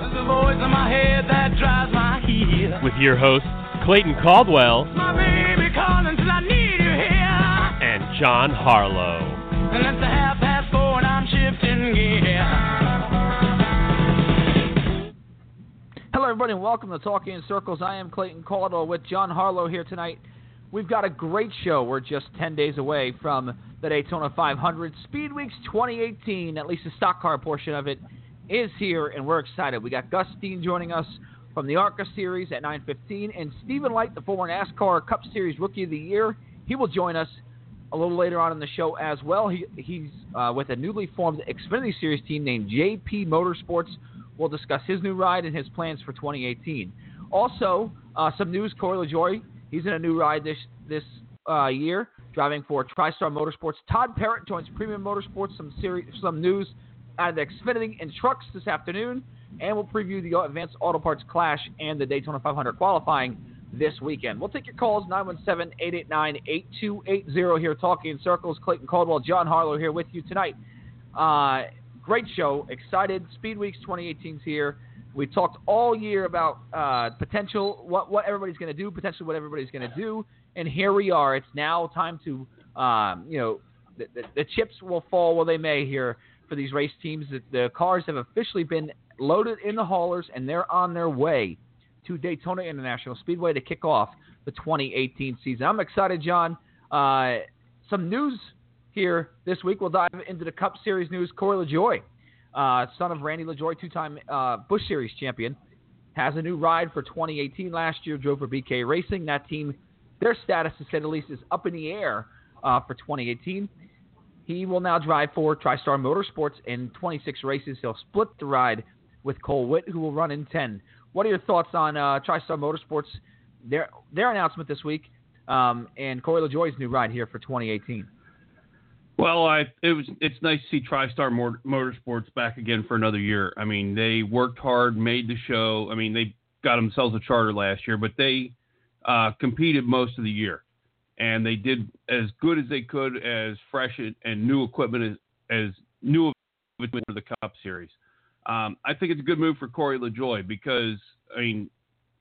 There's a voice in my head that drives my heel. With your hosts, Clayton Caldwell. My baby calling till I need you here. And John Harlow. And it's a 4:30 and I'm shifting gear. Hello everybody and welcome to Talking in Circles. I am Clayton Caldwell with John Harlow here tonight. We've got a great show. We're just 10 days away from the Daytona 500 Speed Weeks 2018. At least the stock car portion of it is here, and we're excited. We got Gus Dean joining us from the ARCA Series at 9:15, and Stephen Leicht, the former NASCAR Cup Series Rookie of the Year, he will join us a little later on in the show as well. He's with a newly formed Xfinity Series team named JP Motorsports. We'll discuss his new ride and his plans for 2018. Also, some news, Corey LaJoie, he's in a new ride this year, driving for TriStar Motorsports. Todd Parrott joins Premium Motorsports, some news out of the Xfinity and trucks this afternoon, and we'll preview the Advanced Auto Parts Clash and the Daytona 500 qualifying this weekend. We'll take your calls, 917-889-8280 here, Talking in Circles. Clayton Caldwell, John Harlow here with you tonight. Great show. Excited. Speed Weeks 2018 is here. We talked all year about potentially what everybody's going to do, and here we are. It's now time to, the chips will fall where they may here for these race teams. The cars have officially been loaded in the haulers, and they're on their way to Daytona International Speedway to kick off the 2018 season. I'm excited, John. Some news here this week. We'll dive into the Cup Series news. Corey LaJoie, son of Randy LaJoie, two-time Busch Series champion, has a new ride for 2018. Last year, drove for BK Racing. That team, their status, to say the least, is up in the air for 2018. He will now drive for TriStar Motorsports in 26 races. He'll split the ride with Cole Whitt, who will run in 10. What are your thoughts on TriStar Motorsports, their announcement this week, and Corey LaJoie's new ride here for 2018? Well, it's nice to see TriStar Motorsports back again for another year. I mean, they worked hard, made the show. I mean, they got themselves a charter last year, but they competed most of the year, and they did as good as they could, as fresh and new equipment as new equipment for the Cup Series. I think it's a good move for Corey LaJoie because, I mean,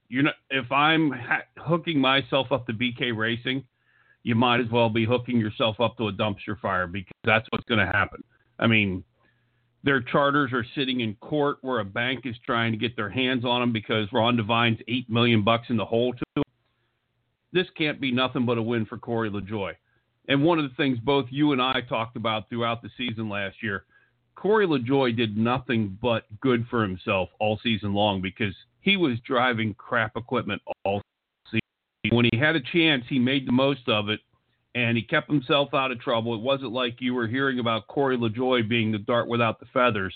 you're not, if I'm hooking myself up to BK Racing, you might as well be hooking yourself up to a dumpster fire because that's what's going to happen. I mean, their charters are sitting in court where a bank is trying to get their hands on them because Ron Devine's $8 million in the hole to them. This can't be nothing but a win for Corey LaJoie. And one of the things both you and I talked about throughout the season last year, Corey LaJoie did nothing but good for himself all season long because he was driving crap equipment all season. When he had a chance, he made the most of it, and he kept himself out of trouble. It wasn't like you were hearing about Corey LaJoie being the dart without the feathers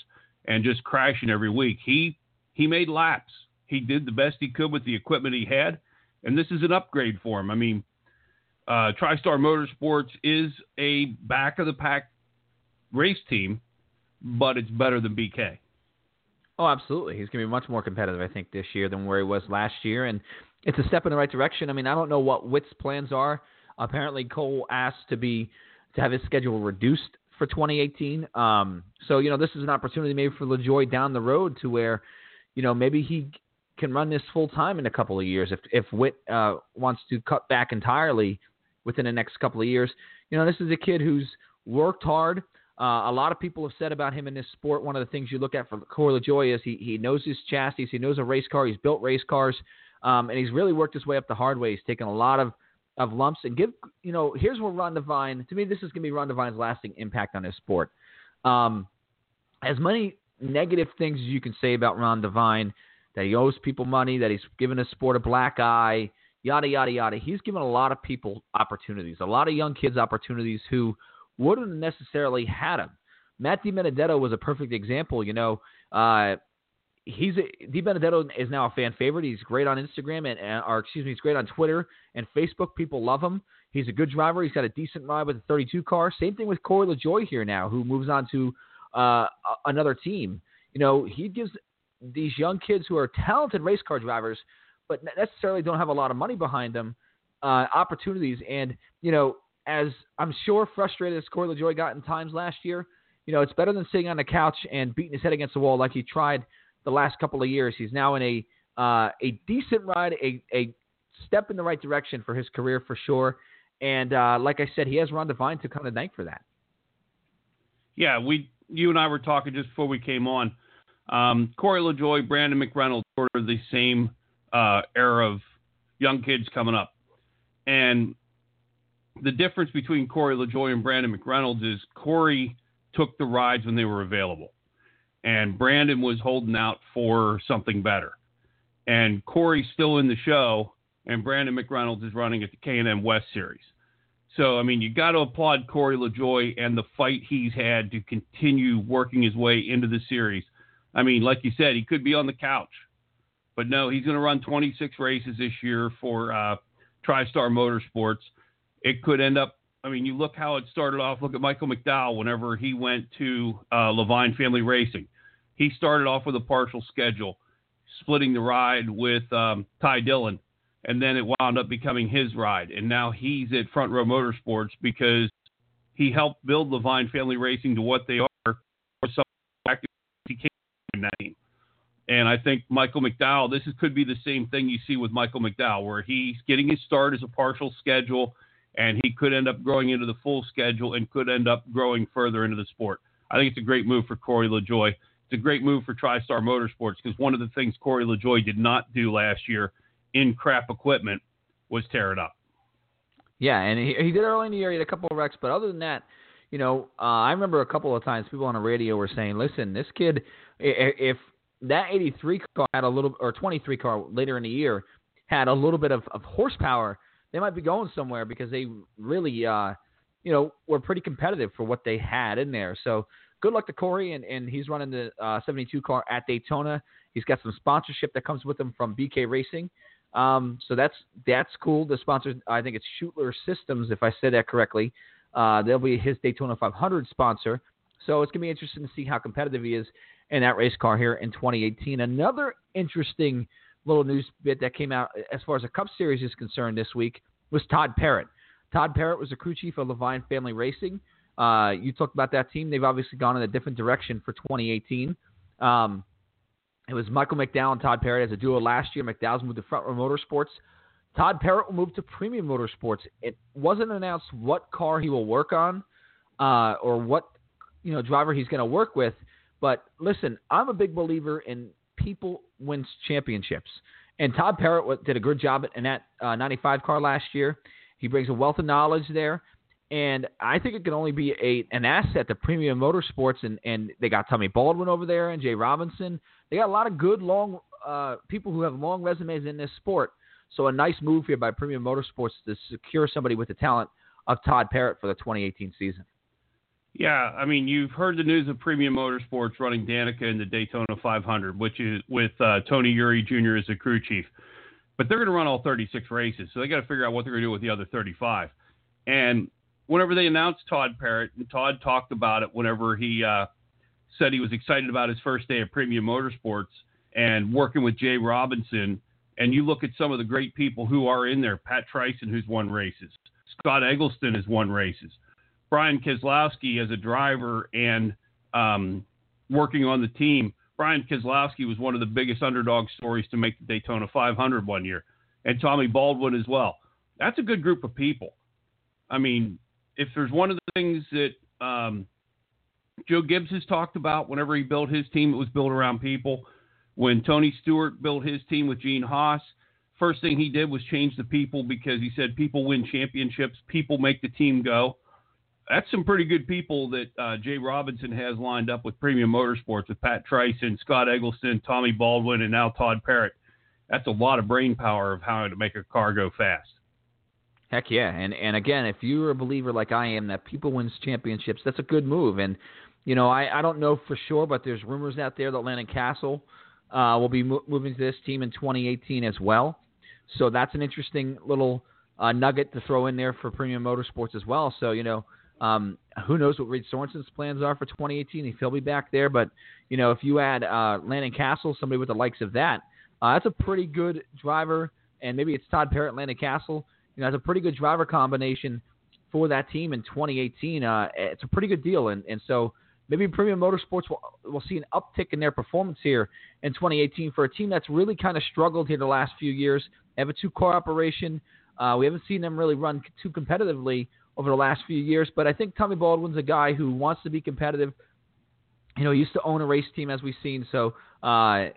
and just crashing every week. He made laps. He did the best he could with the equipment he had, and this is an upgrade for him. I mean, TriStar Motorsports is a back-of-the-pack race team, but it's better than BK. Oh, absolutely. He's going to be much more competitive, I think, this year than where he was last year, and it's a step in the right direction. I mean, I don't know what Witt's plans are. Apparently, Cole asked to have his schedule reduced for 2018. So, this is an opportunity maybe for LaJoie down the road to where, maybe he can run this full time in a couple of years if Witt wants to cut back entirely within the next couple of years. This is a kid who's worked hard. A lot of people have said about him in this sport, one of the things you look at for Corey LaJoie is he knows his chassis, he knows a race car, he's built race cars, and he's really worked his way up the hard way. He's taken a lot of lumps. And here's where Ron Devine, to me, this is going to be Ron Devine's lasting impact on his sport. As many negative things as you can say about Ron Devine, that he owes people money, that he's given his sport a black eye, yada, yada, yada. He's given a lot of people opportunities, a lot of young kids opportunities who wouldn't have necessarily had them. Matt DiBenedetto was a perfect example. You know, DiBenedetto is now a fan favorite. He's great on Instagram he's great on Twitter and Facebook. People love him. He's a good driver. He's got a decent ride with a 32 car. Same thing with Corey LaJoie here now, who moves on to another team. You know, he gives these young kids who are talented race car drivers, but necessarily don't have a lot of money behind them, opportunities. And, you know, as I'm sure frustrated as Corey LaJoie got in times last year, you know, it's better than sitting on the couch and beating his head against the wall like he tried the last couple of years. He's now in a decent ride, a step in the right direction for his career for sure. And like I said, he has Ron Devine to kind of thank for that. Yeah, you and I were talking just before we came on. Corey LaJoie, Brandon McReynolds, sort of the same era of young kids coming up. And the difference between Corey LaJoie and Brandon McReynolds is Corey took the rides when they were available, and Brandon was holding out for something better. And Corey's still in the show, and Brandon McReynolds is running at the K&M West Series. So, I mean, you got to applaud Corey LaJoie and the fight he's had to continue working his way into the series. I mean, like you said, he could be on the couch, but no, he's going to run 26 races this year for TriStar Motorsports. It could end up, I mean, you look how it started off. Look at Michael McDowell whenever he went to Levine Family Racing. He started off with a partial schedule, splitting the ride with Ty Dillon, and then it wound up becoming his ride. And now he's at Front Row Motorsports because he helped build Levine Family Racing to what they are, or something he can't name. And I think Michael McDowell, could be the same thing you see with Michael McDowell, where he's getting his start as a partial schedule, and he could end up growing into the full schedule and could end up growing further into the sport. I think it's a great move for Corey LaJoie. It's a great move for TriStar Motorsports, because one of the things Corey LaJoie did not do last year in crap equipment was tear it up. Yeah, and he did early in the year. He had a couple of wrecks, but other than that, you know, I remember a couple of times people on the radio were saying, listen, this kid, if that 83 car had a little, or 23 car later in the year, had a little bit of horsepower, they might be going somewhere, because they really, you know, were pretty competitive for what they had in there. So good luck to Corey, and he's running the 72 car at Daytona. He's got some sponsorship that comes with him from BK Racing. So that's cool. The sponsor, I think it's Schuttler Systems, if I said that correctly. They'll be his Daytona 500 sponsor. So it's going to be interesting to see how competitive he is in that race car here in 2018. Another interesting little news bit that came out as far as the Cup Series is concerned this week was Todd Parrott. Todd Parrott was the crew chief of Levine Family Racing. You talked about that team. They've obviously gone in a different direction for 2018. It was Michael McDowell and Todd Parrott as a duo last year. McDowell's moved to Front Row Motorsports. Todd Parrott will move to Premium Motorsports. It wasn't announced what car he will work on or what, you know, driver he's going to work with. But listen, I'm a big believer in people wins championships. And Todd Parrott did a good job in that 95 car last year. He brings a wealth of knowledge there. And I think it can only be an asset to Premium Motorsports. And they got Tommy Baldwin over there and Jay Robinson. They got a lot of good, long people who have long resumes in this sport. So a nice move here by Premium Motorsports to secure somebody with the talent of Todd Parrott for the 2018 season. Yeah, I mean, you've heard the news of Premium Motorsports running Danica in the Daytona 500, which is with Tony Uri Jr. as the crew chief. But they're going to run all 36 races, so they got to figure out what they're going to do with the other 35. And whenever they announced Todd Parrott, and Todd talked about it whenever he said he was excited about his first day at Premium Motorsports and working with Jay Robinson, and you look at some of the great people who are in there. Pat Tryson, who's won races. Scott Eggleston has won races. Brian Keselowski as a driver and working on the team. Brian Keselowski was one of the biggest underdog stories to make the Daytona 500 one year. And Tommy Baldwin as well. That's a good group of people. I mean, if there's one of the things that Joe Gibbs has talked about whenever he built his team, it was built around people. When Tony Stewart built his team with Gene Haas, first thing he did was change the people, because he said people win championships, people make the team go. That's some pretty good people that Jay Robinson has lined up with Premium Motorsports, with Pat Tryson, Scott Eggleston, Tommy Baldwin, and now Todd Parrott. that's a lot of brain power of how to make a car go fast. Heck yeah. And again, if you're a believer like I am that people wins championships, that's a good move. And, you know, I don't know for sure, but there's rumors out there that Landon Castle will be moving to this team in 2018 as well. So that's an interesting little nugget to throw in there for Premium Motorsports as well. So, you know, who knows what Reed Sorensen's plans are for 2018. If he'll be back there. But, you know, if you add Landon Castle, somebody with the likes of that, that's a pretty good driver. And maybe it's Todd Parrott, Landon Castle. You know, that's a pretty good driver combination for that team in 2018. It's a pretty good deal. And so maybe Premium Motorsports will see an uptick in their performance here in 2018 for a team that's really kind of struggled here the last few years. They have a two-car operation. We haven't seen them really run too competitively over the last few years. But I think Tommy Baldwin's a guy who wants to be competitive. You know, he used to own a race team, as we've seen. So I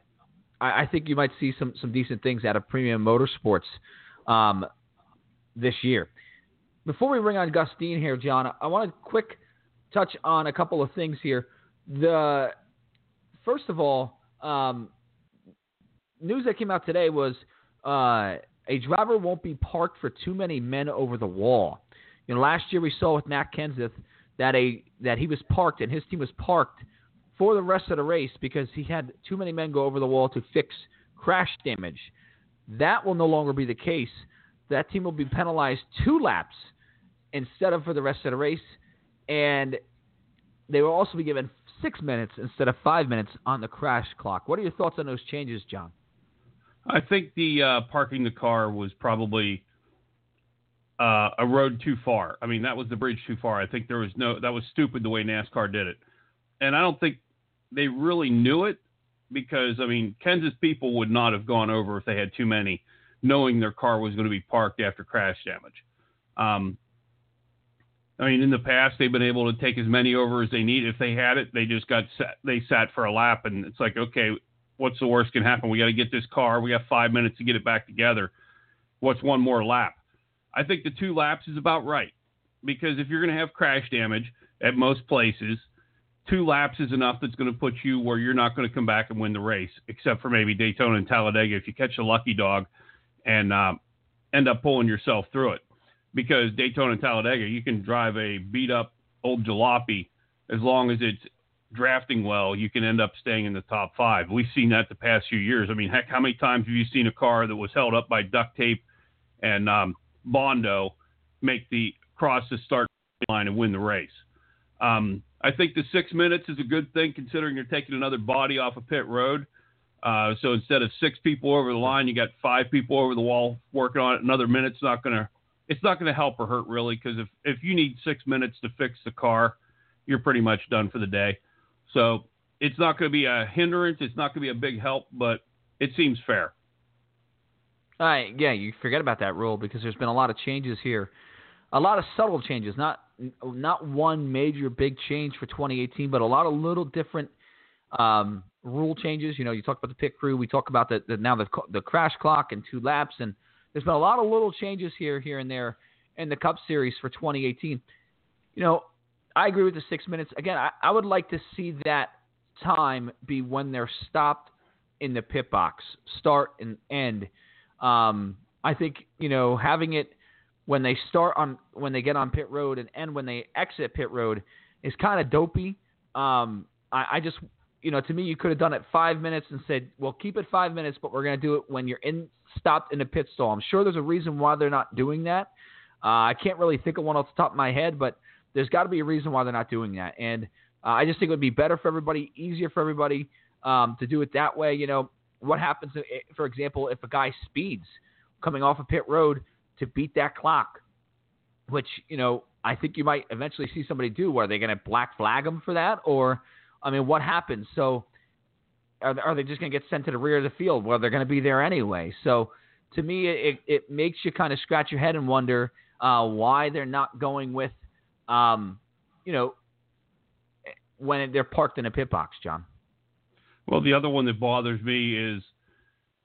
think you might see some decent things out of Premium Motorsports this year. Before we bring on Gus Dean here, John, I want to quick touch on a couple of things here. First of all, news that came out today was a driver won't be parked for too many men over the wall. You know, last year we saw with Nat Kenseth that he was parked and his team was parked for the rest of the race because he had too many men go over the wall to fix crash damage. That will no longer be the case. That team will be penalized 2 laps instead of for the rest of the race, and they will also be given 6 minutes instead of 5 minutes on the crash clock. What are your thoughts on those changes, John? I think the parking the car was probably a road too far. I mean, that was the bridge too far. I think that was stupid the way NASCAR did it. And I don't think they really knew it because, I mean, Kansas people would not have gone over if they had too many, knowing their car was going to be parked after crash damage. I mean, in the past, they've been able to take as many over as they need. If they had it, they just got set. They sat for a lap, and it's like, okay, what's the worst can happen? We got to get this car. We got 5 minutes to get it back together. What's one more lap? I think the 2 laps is about right, because if you're going to have crash damage at most places, 2 laps is enough that's going to put you where you're not going to come back and win the race, except for maybe Daytona and Talladega if you catch a lucky dog and end up pulling yourself through it. Because Daytona and Talladega, you can drive a beat-up old jalopy. As long as it's drafting well, you can end up staying in the top 5. We've seen that the past few years. I mean, heck, how many times have you seen a car that was held up by duct tape and Bondo make the cross the start line and win the race? I think the 6 minutes is a good thing, considering you're taking another body off of pit road. So instead of 6 people over the line, you got 5 people over the wall working on it. Another minute's not going to help or hurt, really, because if you need 6 minutes to fix the car, you're pretty much done for the day. So it's not going to be a hindrance. It's not going to be a big help, but it seems fair. All right, yeah, you forget about that rule because there's been a lot of changes here, a lot of subtle changes, not one major big change for 2018, but a lot of little different rule changes. You know, you talk about the pit crew. We talk about the crash clock and 2 laps, and there's been a lot of little changes here and there in the Cup Series for 2018. You know, I agree with the 6 minutes. Again, I would like to see that time be when they're stopped in the pit box, start and end. I think, you know, having it when they start on when they get on pit road and end when they exit pit road is kind of dopey. I just, you know, to me, you could have done it 5 minutes and said, well, keep it 5 minutes, but we're going to do it when you're stopped in the pit stall. I'm sure there's a reason why they're not doing that. I can't really think of one off the top of my head, but there's got to be a reason why they're not doing that. And I just think it would be better for everybody, easier for everybody to do it that way. You know, what happens, for example, if a guy speeds coming off a pit road to beat that clock, which, you know, I think you might eventually see somebody do. Are they going to black flag them for that? Or, I mean, what happens? So are they just going to get sent to the rear of the field? Well, they're going to be there anyway. So to me, it makes you kind of scratch your head and wonder why they're not going with, you know, when they're parked in a pit box, John. Well, the other one that bothers me is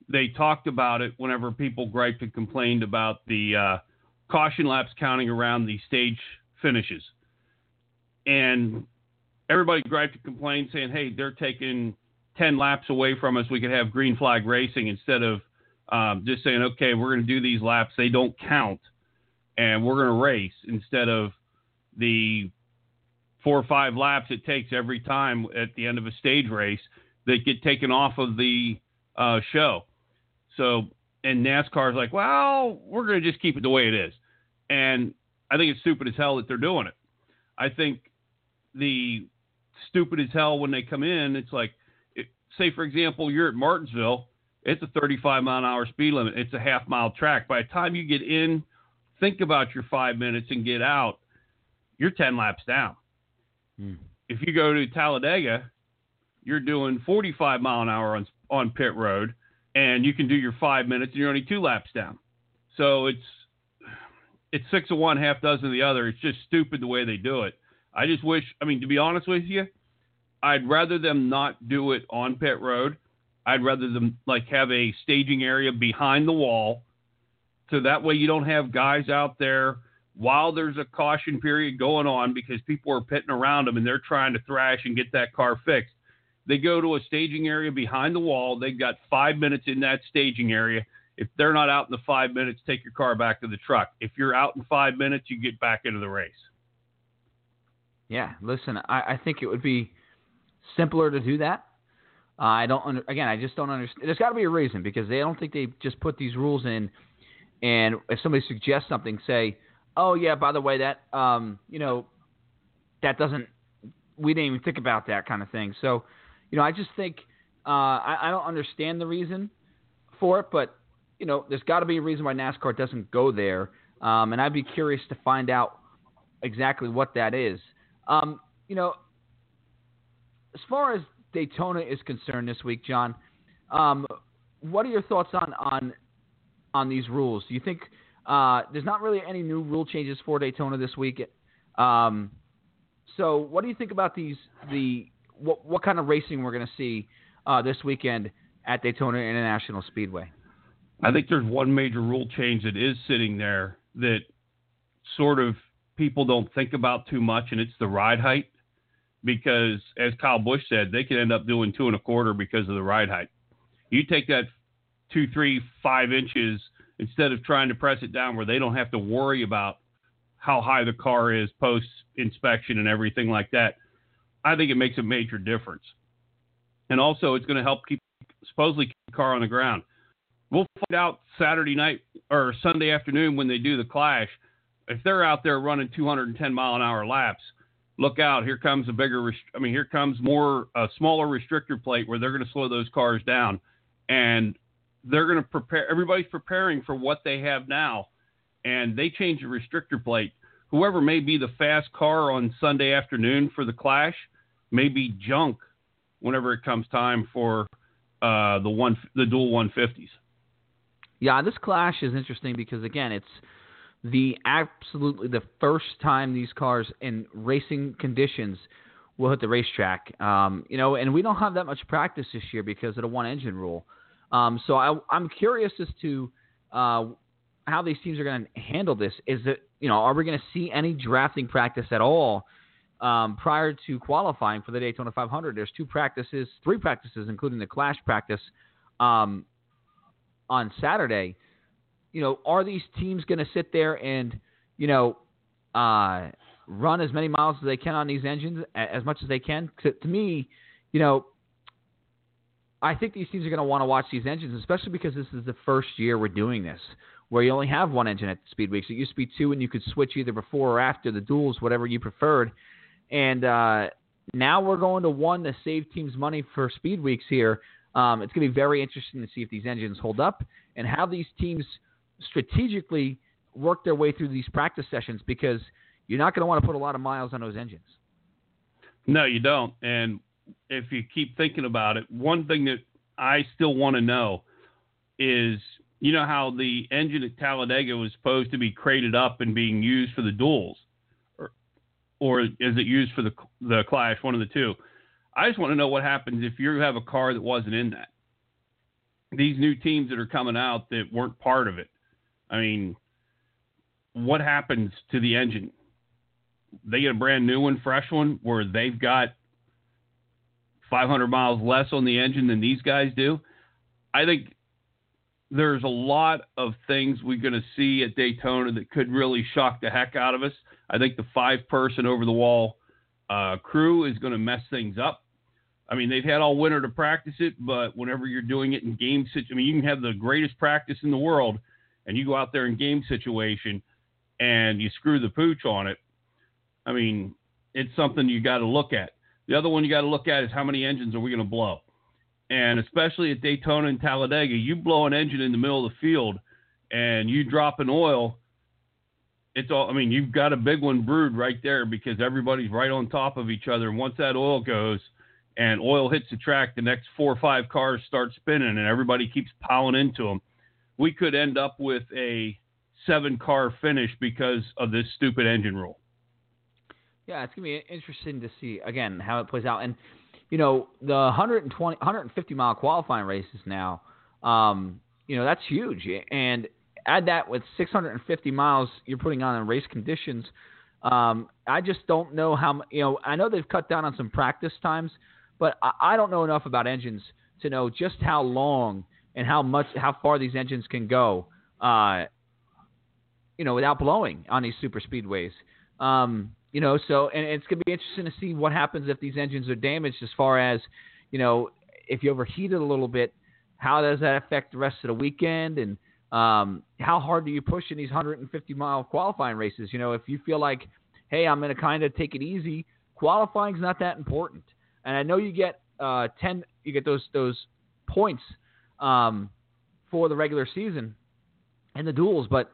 they talked about it whenever people griped and complained about the caution laps counting around the stage finishes. And everybody griped and complained saying, hey, they're taking 10 laps away from us. We could have green flag racing instead of just saying, okay, we're going to do these laps. They don't count, and we're going to race instead of the 4 or 5 laps it takes every time at the end of a stage race that get taken off of the show. So, and NASCAR is like, well, we're going to just keep it the way it is. And I think it's stupid as hell that they're doing it. I think the stupid as hell when they come in, it's like, say, for example, you're at Martinsville. It's a 35-mile-an-hour speed limit. It's a half-mile track. By the time you get in, think about your 5 minutes and get out, you're 10 laps down. If you go to Talladega, you're doing 45-mile-an-hour on pit road, and you can do your 5 minutes, and you're only 2 laps down. So it's 6 of one, half dozen of the other. It's just stupid the way they do it. I just wish, I mean, to be honest with you, I'd rather them not do it on pit road. I'd rather them like have a staging area behind the wall, so that way you don't have guys out there while there's a caution period going on because people are pitting around them and they're trying to thrash and get that car fixed. They go to a staging area behind the wall. They've got 5 minutes in that staging area. If they're not out in the 5 minutes, take your car back to the truck. If you're out in 5 minutes, you get back into the race. Yeah, listen, I think it would be simpler to do that. I just don't understand. There's got to be a reason, because they don't think they just put these rules in, and if somebody suggests something, say, oh yeah, by the way, that that doesn't, we didn't even think about that kind of thing. So, I just think I don't understand the reason for it, but there's got to be a reason why NASCAR doesn't go there, and I'd be curious to find out exactly what that is. As far as Daytona is concerned this week, John, what are your thoughts on these rules? Do you think there's not really any new rule changes for Daytona this week? So what do you think about what kind of racing we're going to see this weekend at Daytona International Speedway? I think there's one major rule change that is sitting there that sort of people don't think about too much, and it's the ride height. Because, as Kyle Busch said, they could end up doing 2 1/4 because of the ride height. You take that 2, 3, 5 inches instead of trying to press it down where they don't have to worry about how high the car is post-inspection and everything like that. I think it makes a major difference. And also, it's going to help keep the car on the ground. We'll find out Saturday night or Sunday afternoon when they do the clash. If they're out there running 210-mile-an-hour laps, look out, here comes a smaller restrictor plate where they're going to slow those cars down, and they're going to prepare, everybody's preparing for what they have now, and they change the restrictor plate. Whoever may be the fast car on Sunday afternoon for the clash may be junk whenever it comes time for the dual 150s. Yeah, this clash is interesting because, again, it's absolutely the first time these cars in racing conditions will hit the racetrack. And we don't have that much practice this year because of the one engine rule. So I'm curious as to how these teams are going to handle this. Is that, are we going to see any drafting practice at all prior to qualifying for the Daytona 500? There's 3 practices, including the Clash practice on Saturday. Are these teams going to sit there and, run as many miles as they can on these engines, as much as they can? To me, I think these teams are going to want to watch these engines, especially because this is the first year we're doing this, where you only have one engine at Speed Weeks. It used to be 2, and you could switch either before or after the duels, whatever you preferred. And now we're going to one to save teams money for Speed Weeks here. It's going to be very interesting to see if these engines hold up and how these teams – strategically work their way through these practice sessions, because you're not going to want to put a lot of miles on those engines. No, you don't. And if you keep thinking about it, one thing that I still want to know is, how the engine at Talladega was supposed to be crated up and being used for the duels, or is it used for the clash, one of the two. I just want to know what happens if you have a car that wasn't in that. These new teams that are coming out that weren't part of it. I mean, what happens to the engine? They get a brand new one, fresh one, where they've got 500 miles less on the engine than these guys do. I think there's a lot of things we're going to see at Daytona that could really shock the heck out of us. I think the five-person over-the-wall crew is going to mess things up. I mean, they've had all winter to practice it, but whenever you're doing it in game situation, I mean, you can have the greatest practice in the world, and you go out there in game situation, and you screw the pooch on it. I mean, it's something you got to look at. The other one you got to look at is how many engines are we going to blow? And especially at Daytona and Talladega, you blow an engine in the middle of the field and you drop an oil, it's all, I mean, you've got a big one brewed right there because everybody's right on top of each other. And once that oil goes and oil hits the track, the next 4 or 5 cars start spinning and everybody keeps piling into them. We could end up with a 7-car finish because of this stupid engine rule. Yeah, it's going to be interesting to see, again, how it plays out. And, you know, the 150-mile qualifying races now, you know, that's huge. And add that with 650 miles you're putting on in race conditions. I just don't know how – you know, I know they've cut down on some practice times, but I don't know enough about engines to know just how long and how far these engines can go, you know, without blowing on these super speedways. You know, so and it's going to be interesting to see what happens if these engines are damaged as far as, you know, if you overheat it a little bit, how does that affect the rest of the weekend? And how hard do you push in these 150-mile qualifying races? You know, if you feel like, hey, I'm going to kind of take it easy, qualifying's not that important. And I know you get those points for the regular season and the duels, but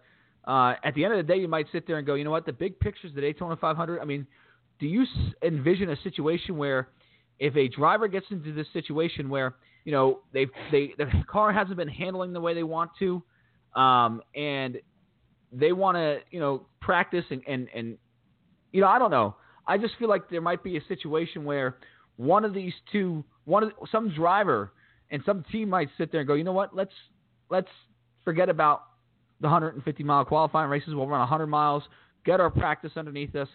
at the end of the day, you might sit there and go, you know what, the big picture is the Daytona 500. I mean, do you envision a situation where if a driver gets into this situation where, you know, the car hasn't been handling the way they want to, and they want to, you know, practice and, you know, I don't know. I just feel like there might be a situation where some driver and some team might sit there and go, you know what, let's forget about the 150-mile qualifying races. We'll run 100 miles, get our practice underneath us.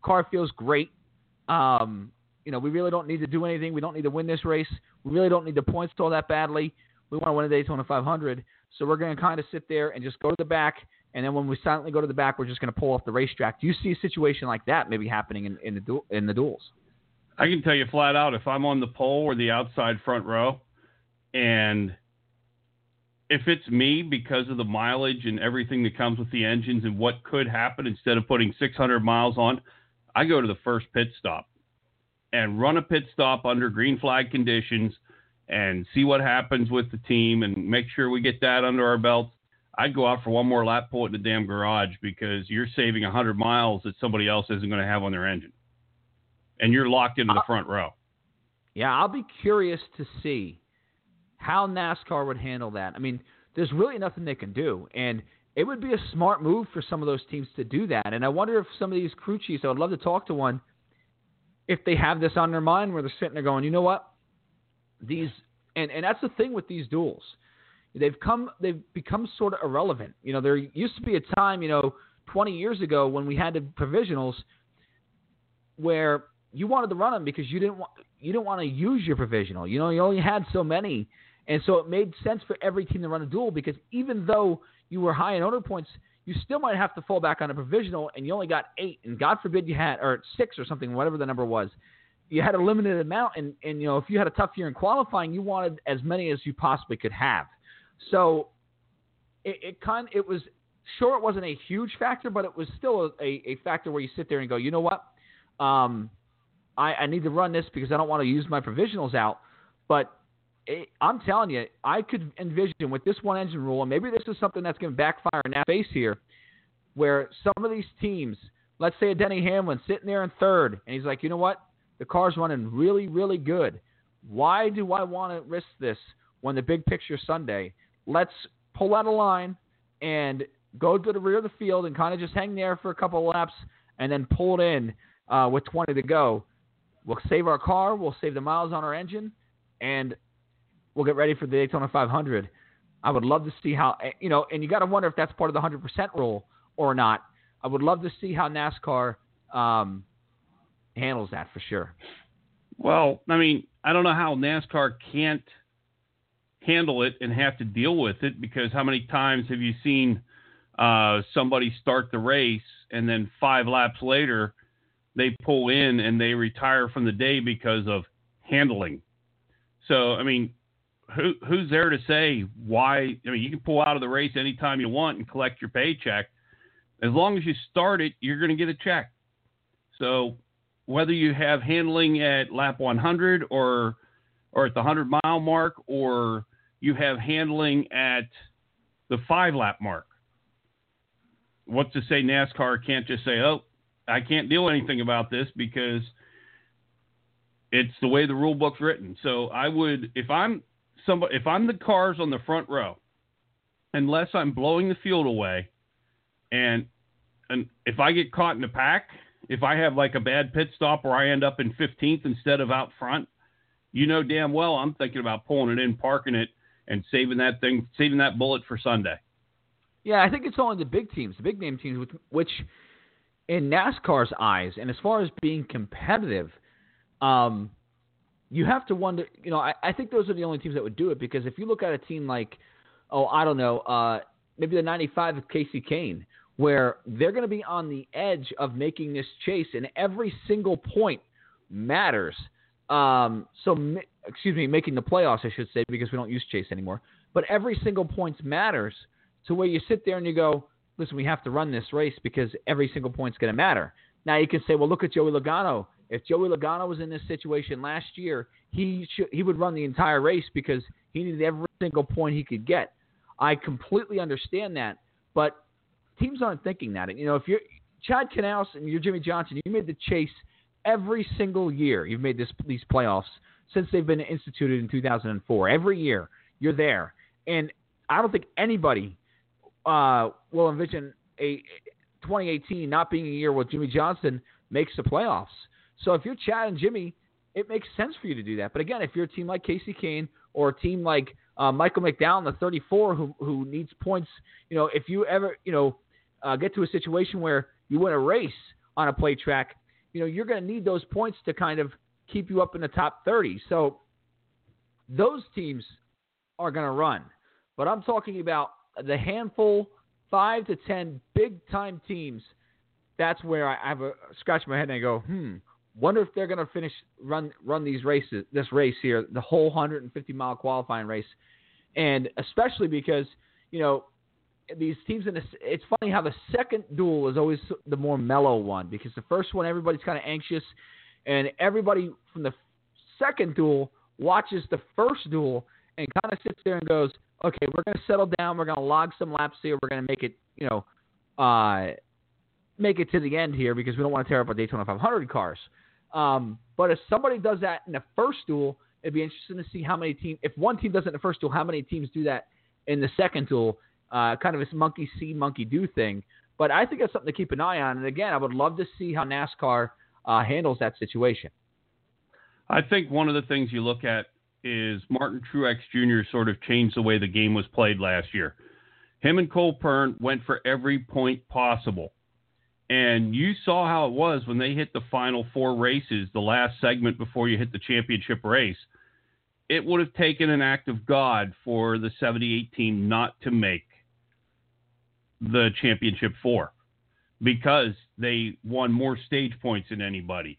Car feels great. You know, we really don't need to do anything. We don't need to win this race. We really don't need the points all that badly. We want to win a Daytona 500. So we're going to kind of sit there and just go to the back. And then when we silently go to the back, we're just going to pull off the racetrack. Do you see a situation like that maybe happening in the duels? I can tell you flat out, if I'm on the pole or the outside front row and – if it's me, because of the mileage and everything that comes with the engines and what could happen, instead of putting 600 miles on, I go to the first pit stop and run a pit stop under green flag conditions and see what happens with the team and make sure we get that under our belts. I'd go out for one more lap, pull it in the damn garage, because you're saving 100 miles that somebody else isn't going to have on their engine. And you're locked into the front row. Yeah, I'll be curious to see how NASCAR would handle that. I mean, there's really nothing they can do, and it would be a smart move for some of those teams to do that. And I wonder if some of these crew chiefs, I would love to talk to one, if they have this on their mind where they're sitting there going, you know what, these and that's the thing with these duels. They've become sort of irrelevant. You know, there used to be a time, you know, 20 years ago when we had the provisionals where you wanted to run them because you didn't want to use your provisional. You know, you only had so many. And so it made sense for every team to run a duel, because even though you were high in owner points, you still might have to fall back on a provisional, and you only got 8, and God forbid you had, or 6 or something, whatever the number was. You had a limited amount, and you know, if you had a tough year in qualifying, you wanted as many as you possibly could have. So it was, sure, it wasn't a huge factor, but it was still a factor where you sit there and go, you know what, I need to run this because I don't want to use my provisionals out. But I'm telling you, I could envision with this one engine rule, and maybe this is something that's going to backfire in that space here, where some of these teams, let's say a Denny Hamlin sitting there in third, and he's like, you know what? The car's running really, really good. Why do I want to risk this when the big picture is Sunday? Let's pull out a line and go to the rear of the field and kind of just hang there for a couple of laps and then pull it in with 20 to go. We'll save our car, we'll save the miles on our engine, and we'll get ready for the Daytona 500. I would love to see how, you know, and you got to wonder if that's part of the 100% rule or not. I would love to see how NASCAR handles that for sure. Well, I mean, I don't know how NASCAR can't handle it and have to deal with it, because how many times have you seen somebody start the race and then 5 laps later they pull in and they retire from the day because of handling? So, I mean, who's there to say why? I mean, you can pull out of the race anytime you want and collect your paycheck. As long as you start it, you're going to get a check. So whether you have handling at lap 100 or at the 100-mile mark, or you have handling at the 5-lap mark, what's to say NASCAR can't just say, oh, I can't deal anything about this because it's the way the rule book's written. So I would, if I'm the cars on the front row, unless I'm blowing the field away, and if I get caught in the pack, if I have like a bad pit stop or I end up in 15th instead of out front, you know damn well I'm thinking about pulling it in, parking it, and saving that bullet for Sunday. Yeah, I think it's only the big teams, the big-name teams, which in NASCAR's eyes, and as far as being competitive, you have to wonder, you know, I think those are the only teams that would do it, because if you look at a team like, oh, I don't know, maybe the 95 of Casey Kane, where they're going to be on the edge of making this chase, and every single point matters. Making the playoffs, I should say, because we don't use chase anymore. But every single point matters to where you sit there and you go, listen, we have to run this race because every single point's going to matter. Now you can say, well, look at Joey Logano. If Joey Logano was in this situation last year, he would run the entire race because he needed every single point he could get. I completely understand that, but teams aren't thinking that. And, you know, if you're Chad Knaus and you're Jimmy Johnson, you made the chase every single year. You've made these playoffs since they've been instituted in 2004. Every year you're there. And I don't think anybody will envision a 2018 not being a year where Jimmy Johnson makes the playoffs. So if you're Chad and Jimmy, it makes sense for you to do that. But again, if you're a team like Casey Kane or a team like Michael McDowell in the 34 who needs points, you know, if you ever, you know, get to a situation where you win a race on a play track, you know, you're going to need those points to kind of keep you up in the top 30. So those teams are going to run. But I'm talking about the handful, 5 to 10 big-time teams. That's where I have a scratch my head and I go, wonder if they're going to finish run these races, this race here, the whole 150-mile qualifying race. And especially because, you know, these teams it's funny how the second duel is always the more mellow one, because the first one everybody's kind of anxious, and everybody from the second duel watches the first duel and kind of sits there and goes, okay, we're going to settle down, we're going to log some laps here, we're going to make it, you know, make it to the end here because we don't want to tear up our Daytona 500 cars. But if somebody does that in the first duel, it'd be interesting to see how many teams, if one team does it in the first duel, how many teams do that in the second duel. Kind of this monkey see, monkey do thing. But I think that's something to keep an eye on. And again, I would love to see how NASCAR handles that situation. I think one of the things you look at is Martin Truex Jr. sort of changed the way the game was played last year. Him and Cole Pern went for every point possible. And you saw how it was when they hit the final 4 races, the last segment before you hit the championship race. It would have taken an act of God for the 78 team not to make the championship 4, because they won more stage points than anybody.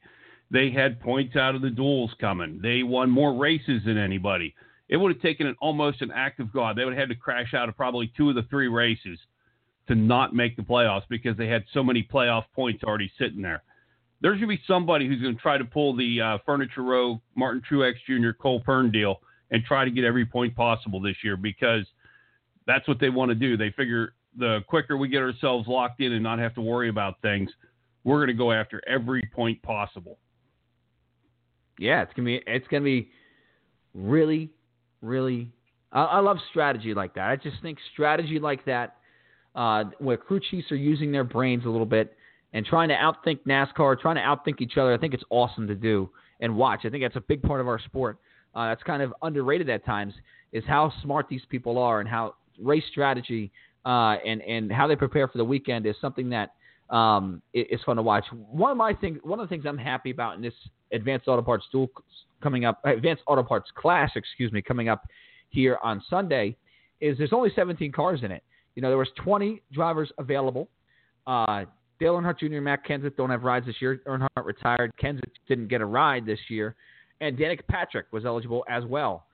They had points out of the duels coming. They won more races than anybody. It would have taken almost an act of God. They would have had to crash out of probably 2 of the 3 races to not make the playoffs because they had so many playoff points already sitting there. There's going to be somebody who's going to try to pull the Furniture Row, Martin Truex Jr., Cole Pern deal and try to get every point possible this year, because that's what they want to do. They figure the quicker we get ourselves locked in and not have to worry about things, we're going to go after every point possible. Yeah, it's going to be really, really – I love strategy like that. I just think strategy like that, where crew chiefs are using their brains a little bit and trying to outthink NASCAR, trying to outthink each other. I think it's awesome to do and watch. I think that's a big part of our sport. That's kind of underrated at times, is how smart these people are and how race strategy and how they prepare for the weekend is something that is fun to watch. One of the things I'm happy about in this Advanced Auto Parts Clash coming up here on Sunday is there's only 17 cars in it. You know, there was 20 drivers available. Dale Earnhardt Jr. and Matt Kenseth don't have rides this year. Earnhardt retired. Kenseth didn't get a ride this year. And Danik Patrick was eligible as well.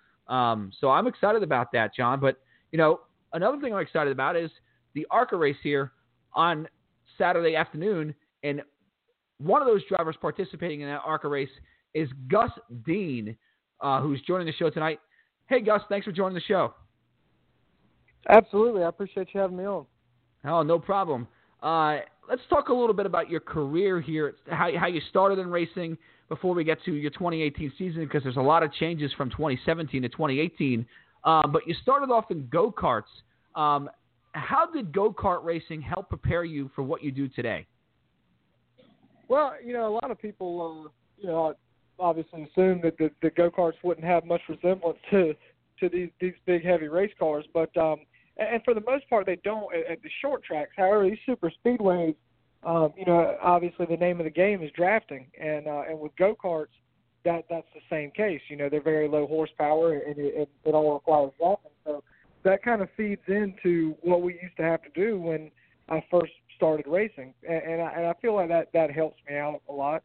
So I'm excited about that, John. But, you know, another thing I'm excited about is the ARCA race here on Saturday afternoon. And one of those drivers participating in that ARCA race is Gus Dean, who's joining the show tonight. Hey, Gus, thanks for joining the show. Absolutely. I appreciate you having me on. Oh, no problem. Let's talk a little bit about your career here, how you started in racing before we get to your 2018 season, because there's a lot of changes from 2017 to 2018. But you started off in go-karts. How did go-kart racing help prepare you for what you do today? Well, you know, a lot of people, obviously assume that the go-karts wouldn't have much resemblance to these big, heavy race cars. But and for the most part, they don't at the short tracks. However, these super speedways, obviously the name of the game is drafting. And with go-karts, that's the same case. You know, they're very low horsepower, and it all requires drafting. So that kind of feeds into what we used to have to do when I first started racing. And I feel like that helps me out a lot.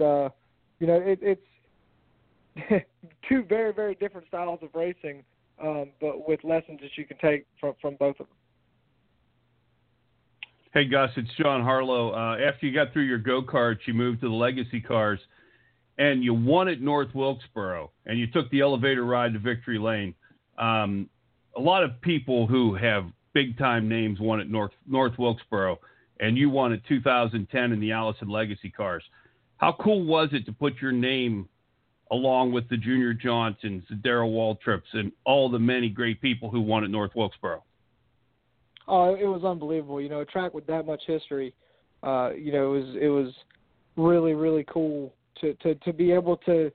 It's two very, very different styles of racing, but with lessons that you can take from both of them. Hey, Gus, it's John Harlow. After you got through your go-karts, you moved to the legacy cars, and you won at North Wilkesboro, and you took the elevator ride to Victory Lane. A lot of people who have big-time names won at North Wilkesboro, and you won at 2010 in the Allison legacy cars. How cool was it to put your name along with the Junior Johnsons, the Darrell Waltrips, and all the many great people who won at North Wilkesboro? Oh, it was unbelievable. You know, a track with that much history, it was really, really cool to be able to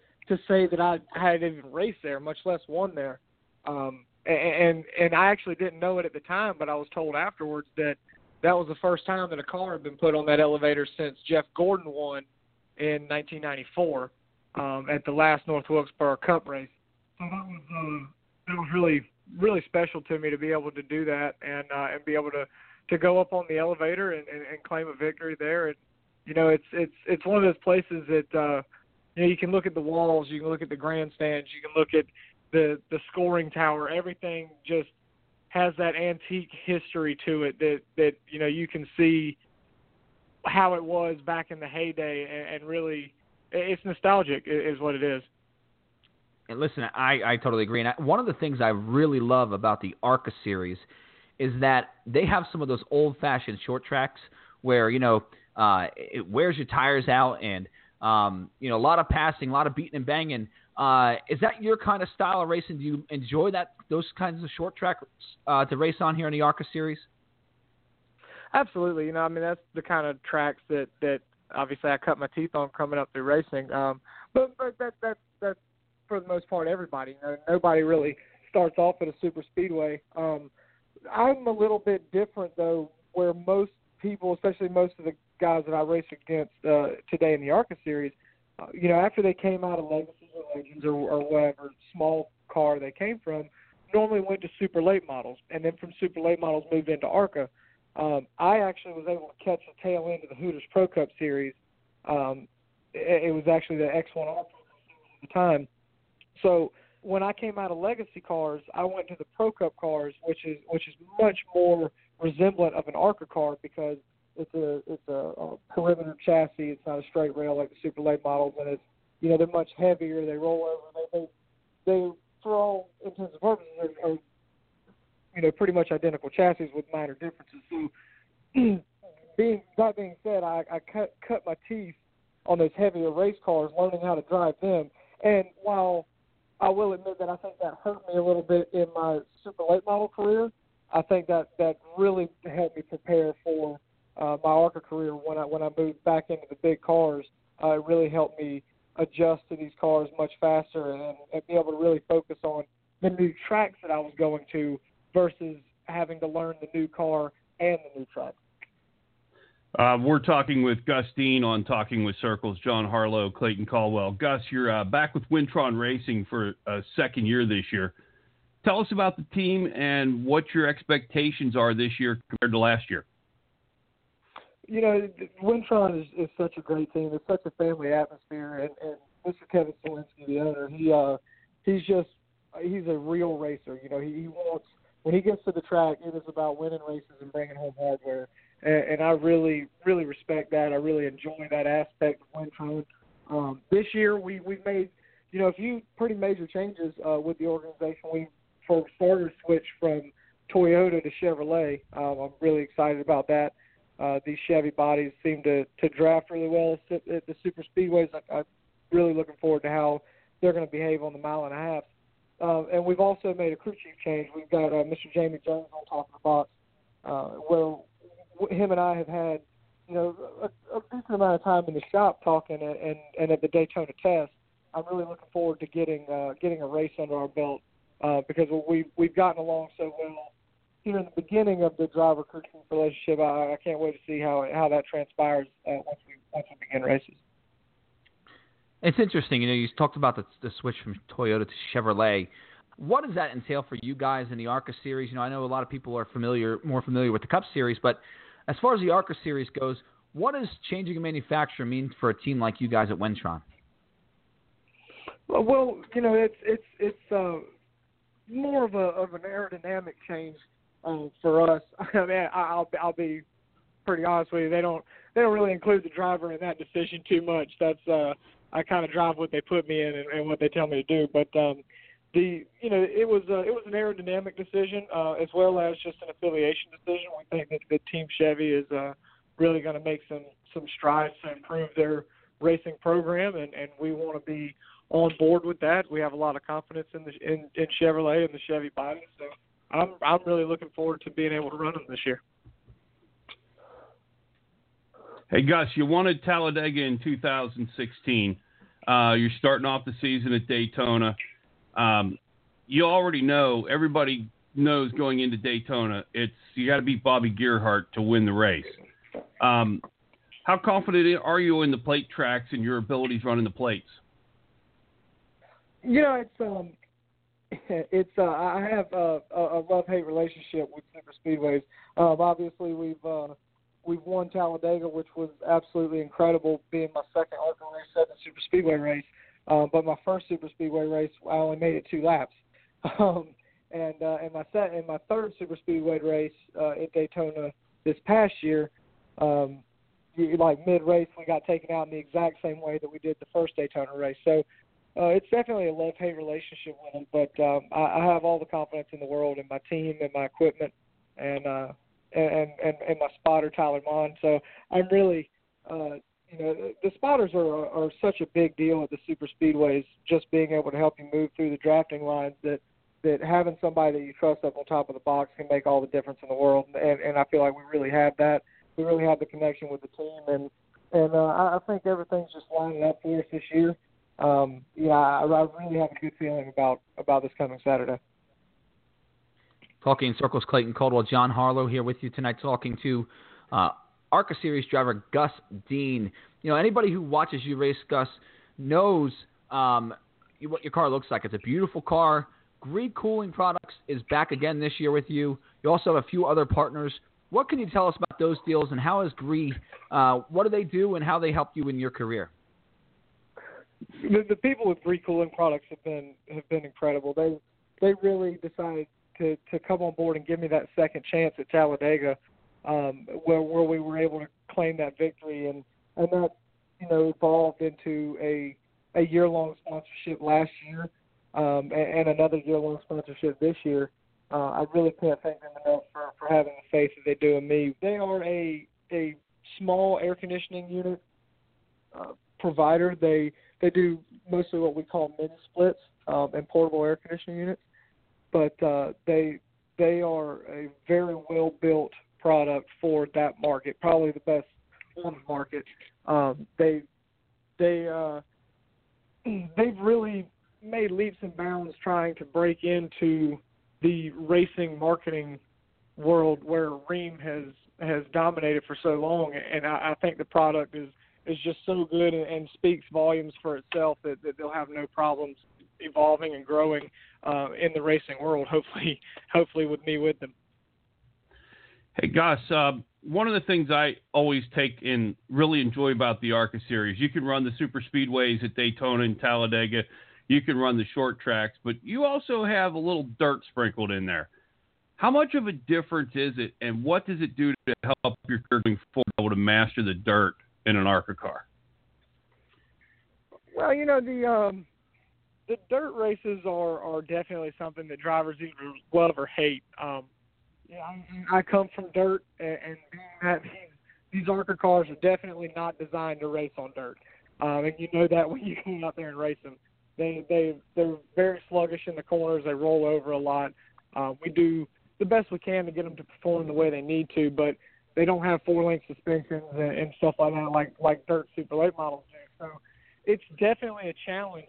say that I had even raced there, much less won there. And I actually didn't know it at the time, but I was told afterwards that was the first time that a car had been put on that elevator since Jeff Gordon won in 1994 at the last North Wilkesboro Cup race. So that was really, really special to me to be able to do that and be able to go up on the elevator and claim a victory there. And, you know, it's one of those places that, you can look at the walls, you can look at the grandstands, you can look at the scoring tower. Everything just has that antique history to it that you can see how it was back in the heyday, and really it's nostalgic is what it is. And listen, I totally agree. And one of the things I really love about the ARCA series is that they have some of those old fashioned short tracks where, it wears your tires out and, a lot of passing, a lot of beating and banging. Is that your kind of style of racing? Do you enjoy those kinds of short tracks to race on here in the ARCA series? Absolutely. That's the kind of tracks that obviously I cut my teeth on coming up through racing. But that's for the most part everybody. Nobody really starts off at a super speedway. I'm a little bit different, though, where most people, especially most of the guys that I race against today in the ARCA series, after they came out of Legacy or Legends or whatever small car they came from, normally went to super late models, and then from super late models moved into ARCA. I actually was able to catch the tail end of the Hooters Pro Cup Series. It was actually the X1R Pro Cup Series at the time. So when I came out of Legacy cars, I went to the Pro Cup cars, which is much more resemblant of an ARCA car because it's a perimeter chassis. It's not a straight rail like the super late models, and it's they're much heavier. They roll over. They for all intents and purposes are pretty much identical chassis with minor differences. So, that being said, I cut my teeth on those heavier race cars, learning how to drive them. And while I will admit that I think that hurt me a little bit in my super late model career, I think that really helped me prepare for my ARCA career. When I moved back into the big cars, it really helped me adjust to these cars much faster and be able to really focus on the new tracks that I was going to, versus having to learn the new car and the new track. We're talking with Gus Dean on Talking with Circles, John Harlow, Clayton Caldwell. Gus, you're back with Wintron Racing for a second year this year. Tell us about the team and what your expectations are this year compared to last year. You know, Wintron is such a great team. It's such a family atmosphere. And Mr. Kevin Selinsky, the owner, he's a real racer. You know, he wants, when he gets to the track, it is about winning races and bringing home hardware. And I really, really respect that. I really enjoy that aspect of Wintron. This year, we've made, you know, a few pretty major changes with the organization. We, for starters, switched from Toyota to Chevrolet. I'm really excited about that. These Chevy bodies seem to draft really well at the super speedways. I'm really looking forward to how they're going to behave on the mile and a half. And we've also made a crew chief change. We've got Mr. Jamie Jones on top of the box. Well, him and I have had, you know, a decent amount of time in the shop talking and at the Daytona test. I'm really looking forward to getting a race under our belt because we've gotten along so well here in the beginning of the driver crew chief relationship. I can't wait to see how that transpires once we begin races. It's interesting, you know. You talked about the switch from Toyota to Chevrolet. What does that entail for you guys in the ARCA Series? You know, I know a lot of people are more familiar with the Cup Series, but as far as the ARCA Series goes, what does changing a manufacturer mean for a team like you guys at Wintron? Well, you know, it's more of an aerodynamic change for us. I mean, I'll be pretty honest with you. They don't really include the driver in that decision too much. That's I kind of drive what they put me in and what they tell me to do. But it was an aerodynamic decision as well as just an affiliation decision. We think that the Team Chevy is really going to make some strides to improve their racing program, and we want to be on board with that. We have a lot of confidence in Chevrolet and the Chevy body, so I'm really looking forward to being able to run them this year. Hey, Gus, you wanted Talladega in 2016. You're starting off the season at Daytona. You already know, everybody knows going into Daytona, you got to beat Bobby Gearhart to win the race. How confident are you in the plate tracks and your abilities running the plates? You know, I have a love-hate relationship with super speedways. Obviously, we've won Talladega, which was absolutely incredible, being my second ARCA race, second super speedway race. But my first super speedway race, I only made it 2 laps. And my third super speedway race at Daytona this past year, mid-race, we got taken out in the exact same way that we did the first Daytona race. So. It's definitely a love-hate relationship with them, but I have all the confidence in the world in my team and my equipment and my spotter, Tyler Mond. So I'm really, the spotters are such a big deal at the super speedways, just being able to help you move through the drafting lines that having somebody that you trust up on top of the box can make all the difference in the world. And I feel like we really have that. We really have the connection with the team, and I think everything's just lining up for us this year. I really have a good feeling about this coming Saturday. Talking in Circles, Clayton Caldwell, John Harlow here with you tonight, talking to ARCA Series driver Gus Dean. You know, anybody who watches you race, Gus, knows what your car looks like. It's a beautiful car. Gree Cooling Products is back again this year with you. You also have a few other partners. What can you tell us about those deals, and how is Gree? What do they do, and how they help you in your career? The people with Gree Cooling Products have been incredible. They really decided to come on board and give me that second chance at Talladega, where we were able to claim that victory, and that, you know, evolved into a year-long sponsorship last year, and another year-long sponsorship this year. I really can't thank them enough for having the faith that they do in me. They are a small air conditioning unit provider. They do mostly what we call mini splits and portable air conditioning units, but they are a very well built product for that market, probably the best on the market. They've really made leaps and bounds trying to break into the racing marketing world, where Ream has has dominated for so long, and I think the product is just so good and speaks volumes for itself that they'll have no problems evolving and growing in the racing world, hopefully with me with them. Hey, Gus, one of the things I always take and really enjoy about the ARCA Series, you can run the super speedways at Daytona and Talladega, you can run the short tracks, but you also have a little dirt sprinkled in there. How much of a difference is it, and what does it do to help your career going forward to be able to master the dirt in an ARCA car? Well, you know, the dirt races are definitely something that drivers either love or hate. I come from dirt, and that these ARCA cars are definitely not designed to race on dirt. And you know that when you come out there and race them. They're very sluggish in the corners. They roll over a lot. We do the best we can to get them to perform the way they need to, but they don't have four-link suspensions and stuff like that like dirt super late models do. So it's definitely a challenge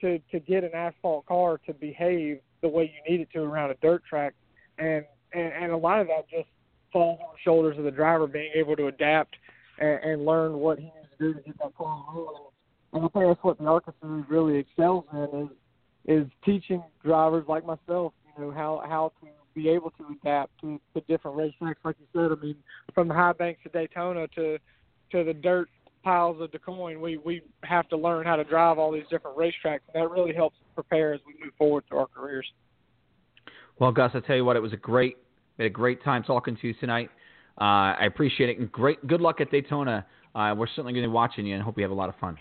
to get an asphalt car to behave the way you need it to around a dirt track. And a lot of that just falls on the shoulders of the driver being able to adapt and learn what he needs to do to get that car rolling. And I think that's what the ARCA Series really excels in is teaching drivers like myself, you know, how to be able to adapt to different racetracks. Like you said, I mean, from the high banks of Daytona to the dirt piles of DeCoin, we have to learn how to drive all these different racetracks, and that really helps prepare as we move forward through our careers. Well, Gus, I tell you what, we had a great time talking to you tonight. I appreciate it, and good luck at Daytona. We're certainly going to be watching you, and hope you have a lot of fun.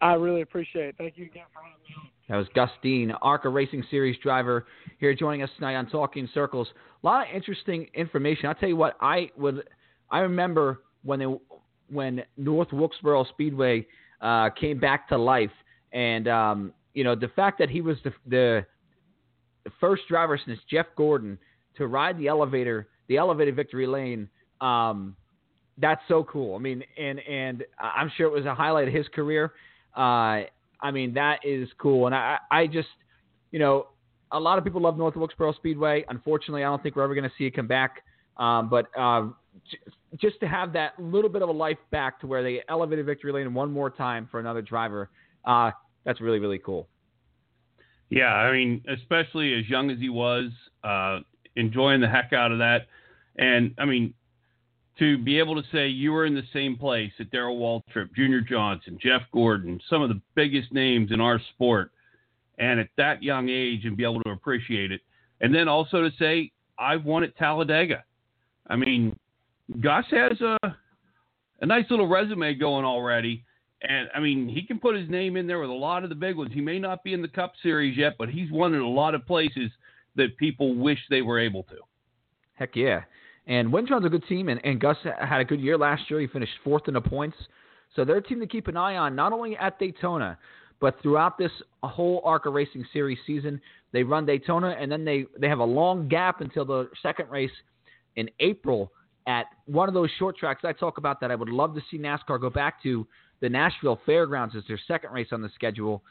I really appreciate it. Thank you again for having me on. That was Gus Dean, ARCA Racing Series driver, here joining us tonight on Talking Circles. A lot of interesting information. I'll tell you what, I remember when North Wilkesboro Speedway came back to life, and you know, the fact that he was the first driver since Jeff Gordon to ride the elevated victory lane. That's so cool. I mean, and I'm sure it was a highlight of his career. I mean, that is cool. And I just, you know, a lot of people love North Wilkesboro Speedway. Unfortunately, I don't think we're ever going to see it come back. Just to have that little bit of a life back to where they elevated victory lane one more time for another driver, that's really, really cool. Yeah, I mean, especially as young as he was, enjoying the heck out of that. And, I mean, to be able to say you were in the same place that Darrell Waltrip, Junior Johnson, Jeff Gordon, some of the biggest names in our sport, and at that young age, and be able to appreciate it. And then also to say, I've won at Talladega. I mean, Gus has a nice little resume going already. And, I mean, he can put his name in there with a lot of the big ones. He may not be in the Cup Series yet, but he's won in a lot of places that people wish they were able to. Heck, yeah. And Wintrawn's a good team, and Gus had a good year last year. He finished fourth in the points. So they're a team to keep an eye on, not only at Daytona, but throughout this whole ARCA Racing Series season. They run Daytona, and then they have a long gap until the second race in April at one of those short tracks I talk about that I would love to see NASCAR go back to. The Nashville Fairgrounds is their second race on the schedule.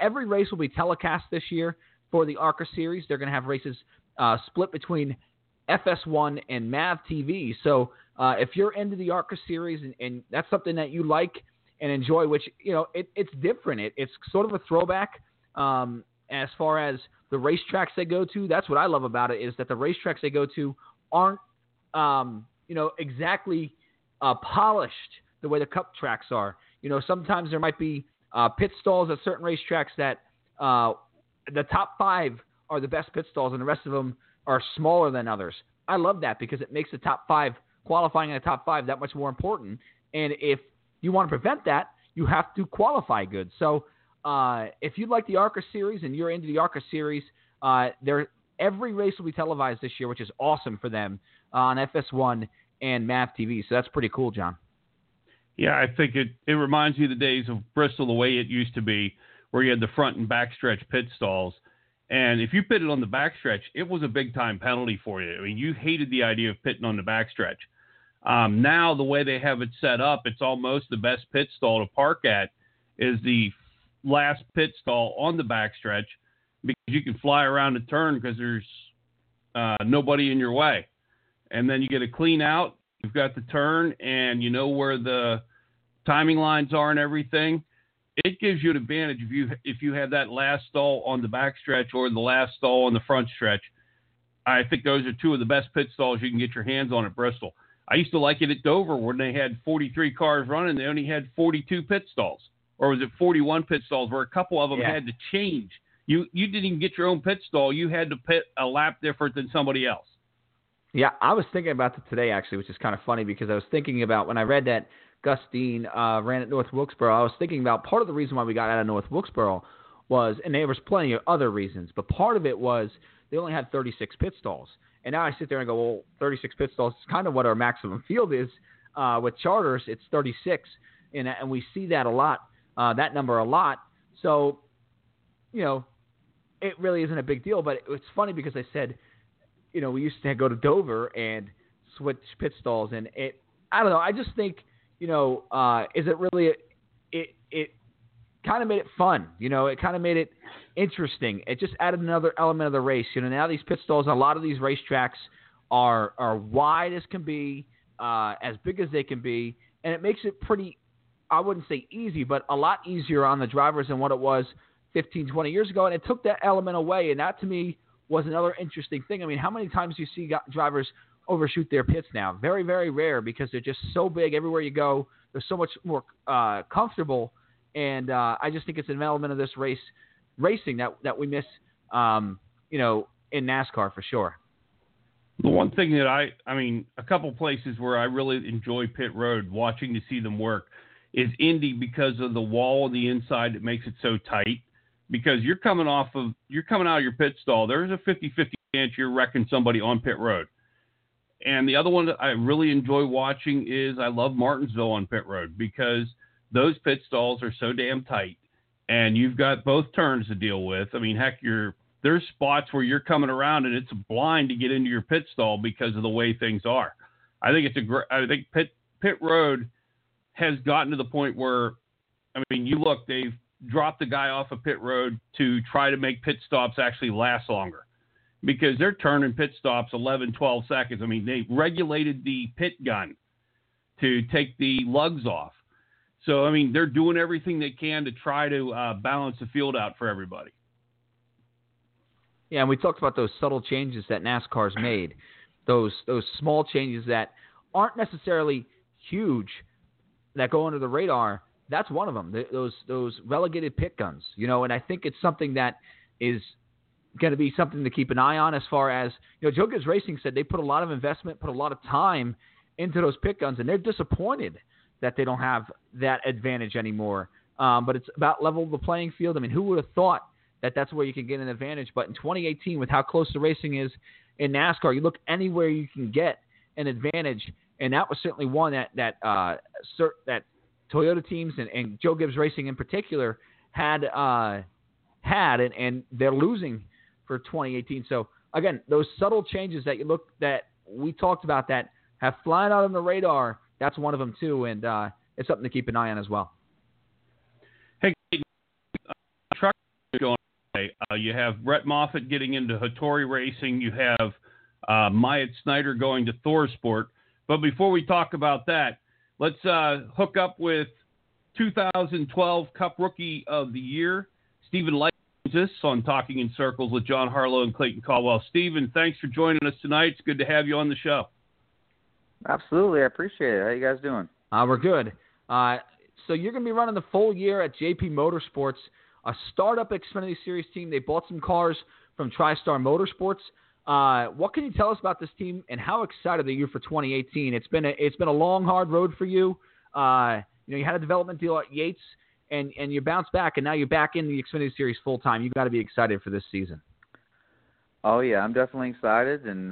Every race will be telecast this year for the ARCA Series. They're going to have races split between FS1 and MAV TV. So if you're into the ARCA Series and that's something that you like and enjoy, which, you know, it's different. It's sort of a throwback as far as the racetracks they go to. That's what I love about it, is that the racetracks they go to aren't, you know, exactly polished the way the Cup tracks are. You know, sometimes there might be pit stalls at certain racetracks that the top five are the best pit stalls and the rest of them are smaller than others. I love that because it makes the top five, qualifying in the top five, that much more important. And if you want to prevent that, you have to qualify good. So if you like the ARCA Series and you're into the ARCA Series, every race will be televised this year, which is awesome for them on FS1 and MAV TV. So that's pretty cool, John. Yeah, I think it reminds me of the days of Bristol, the way it used to be, where you had the front and back stretch pit stalls. And if you pitted on the backstretch, it was a big-time penalty for you. I mean, you hated the idea of pitting on the backstretch. Now, the way they have it set up, it's almost the best pit stall to park at is the last pit stall on the backstretch because you can fly around a turn because there's nobody in your way. and then you get a clean out. You've got the turn, and you know where the timing lines are and everything. It gives you an advantage if you have that last stall on the back stretch or the last stall on the front stretch. I think those are two of the best pit stalls you can get your hands on at Bristol. I used to like it at Dover when they had 43 cars running. They only had 42 pit stalls, or was it 41 pit stalls, where a couple of them had to change. You didn't even get your own pit stall. You had to pit a lap different than somebody else. Yeah, I was thinking about that today, actually, which is kind of funny, because I was thinking about when I read that Gus Dean ran at North Wilkesboro, I was thinking about part of the reason why we got out of North Wilkesboro was, and there was plenty of other reasons, but part of it was they only had 36 pit stalls. And now I sit there and go, well, 36 pit stalls is kind of what our maximum field is. With charters, it's 36, and we see that a lot, that number a lot. So, you know, it really isn't a big deal, but it's funny because I said, you know, we used to go to Dover and switch pit stalls, and I don't know. I just think, you know, it kind of made it fun. You know, it kind of made it interesting. It just added another element of the race. You know, now these pit stalls, a lot of these racetracks are wide as can be, as big as they can be, and it makes it pretty, I wouldn't say easy, but a lot easier on the drivers than what it was 15, 20 years ago, and it took that element away, and that to me was another interesting thing. I mean, how many times do you see drivers overshoot their pits now? Very, very rare, because they're just so big everywhere you go. They're so much more comfortable, and I just think it's an element of this racing that we miss, you know, in NASCAR for sure. The one thing that I mean, a couple places where I really enjoy pit road, watching to see them work, is Indy, because of the wall on the inside that makes it so tight. Because you're coming out of your pit stall, there's a 50-50 chance you're wrecking somebody on pit road. And the other one that I really enjoy watching is, I love Martinsville on pit road, because those pit stalls are so damn tight, and you've got both turns to deal with. I mean, heck, there's spots where you're coming around and it's a blind to get into your pit stall because of the way things are. I think I think pit road has gotten to the point where, I mean, you look, they've drop the guy off of pit road to try to make pit stops actually last longer, because they're turning pit stops 11, 12 seconds. I mean, they regulated the pit gun to take the lugs off. So, I mean, they're doing everything they can to try to balance the field out for everybody. Yeah. And we talked about those subtle changes that NASCAR's made, those small changes that aren't necessarily huge that go under the radar. That's one of them, those relegated pit guns, you know, and I think it's something that is going to be something to keep an eye on, as far as, you know, Joe Gibbs Racing said they put a lot of investment, put a lot of time into those pit guns, and they're disappointed that they don't have that advantage anymore. But it's about level the playing field. I mean, who would have thought that that's where you can get an advantage? But in 2018, with how close the racing is in NASCAR, you look anywhere you can get an advantage, and that was certainly one that Toyota teams and Joe Gibbs Racing in particular had, and they're losing for 2018. So again, those subtle changes that we talked about that have flying out on the radar. That's one of them too. And it's something to keep an eye on as well. Hey, truck going today. You have Brett Moffitt getting into Hattori Racing. You have Myatt Snider going to Thor Sport. But before we talk about that, let's hook up with 2012 Cup Rookie of the Year, Stephen Leicht, on Talking in Circles with John Harlow and Clayton Caldwell. Stephen, thanks for joining us tonight. It's good to have you on the show. Absolutely. I appreciate it. How you guys doing? We're good. So you're going to be running the full year at JP Motorsports, a startup Xfinity Series team. They bought some cars from TriStar Motorsports. What can you tell us about this team, and how excited are you for 2018? It's been a long, hard road for you. You know, you had a development deal at Yates, and you bounced back, and now you're back in the Xfinity Series full time. You've got to be excited for this season. Oh yeah, I'm definitely excited, and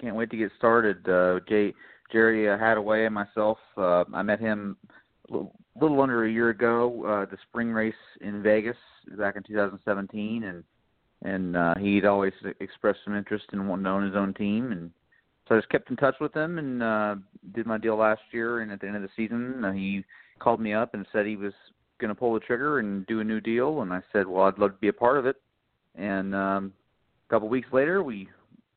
can't wait to get started. Jerry Hadaway and myself, I met him a little under a year ago, the spring race in Vegas back in 2017, and he'd always expressed some interest in wanting to own his own team, and so I just kept in touch with him, and did my deal last year, and at the end of the season, he called me up and said he was going to pull the trigger and do a new deal, and I said, well, I'd love to be a part of it, and a couple weeks later, we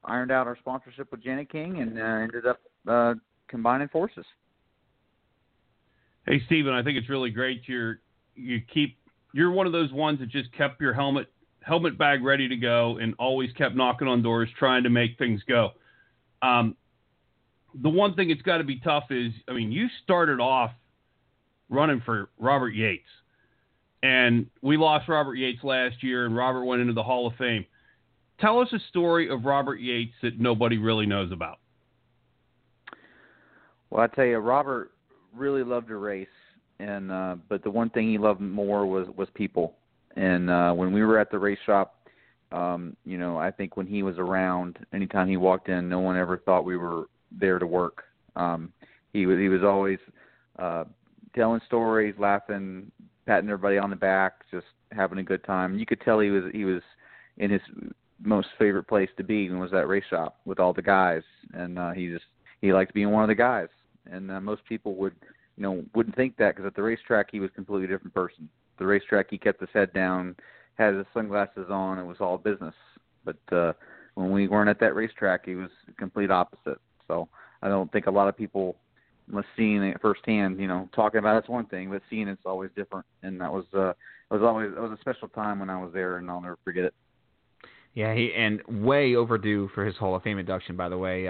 ironed out our sponsorship with Janet King and ended up combining forces. Hey, Stephen, I think it's really great you're one of those ones that just kept your helmet bag ready to go and always kept knocking on doors trying to make things go. The one thing it's got to be tough is, I mean, you started off running for Robert Yates, and we lost Robert Yates last year, and Robert went into the Hall of Fame. Tell us a story of Robert Yates that nobody really knows about. Well, I tell you, Robert really loved to race, and but the one thing he loved more was people. And when we were at the race shop, I think when he was around, anytime he walked in, no one ever thought we were there to work. He was always telling stories, laughing, patting everybody on the back, just having a good time. You could tell he was in his most favorite place to be, and was that race shop with all the guys. And he liked being one of the guys. And most people wouldn't think that, because at the racetrack he was a completely different person. The racetrack, he kept his head down, had his sunglasses on. It was all business. But when we weren't at that racetrack, he was the complete opposite. So I don't think a lot of people, unless seeing it firsthand, talking about it's one thing, but seeing it's always different. And that was a special time when I was there, and I'll never forget it. Yeah, and way overdue for his Hall of Fame induction, by the way.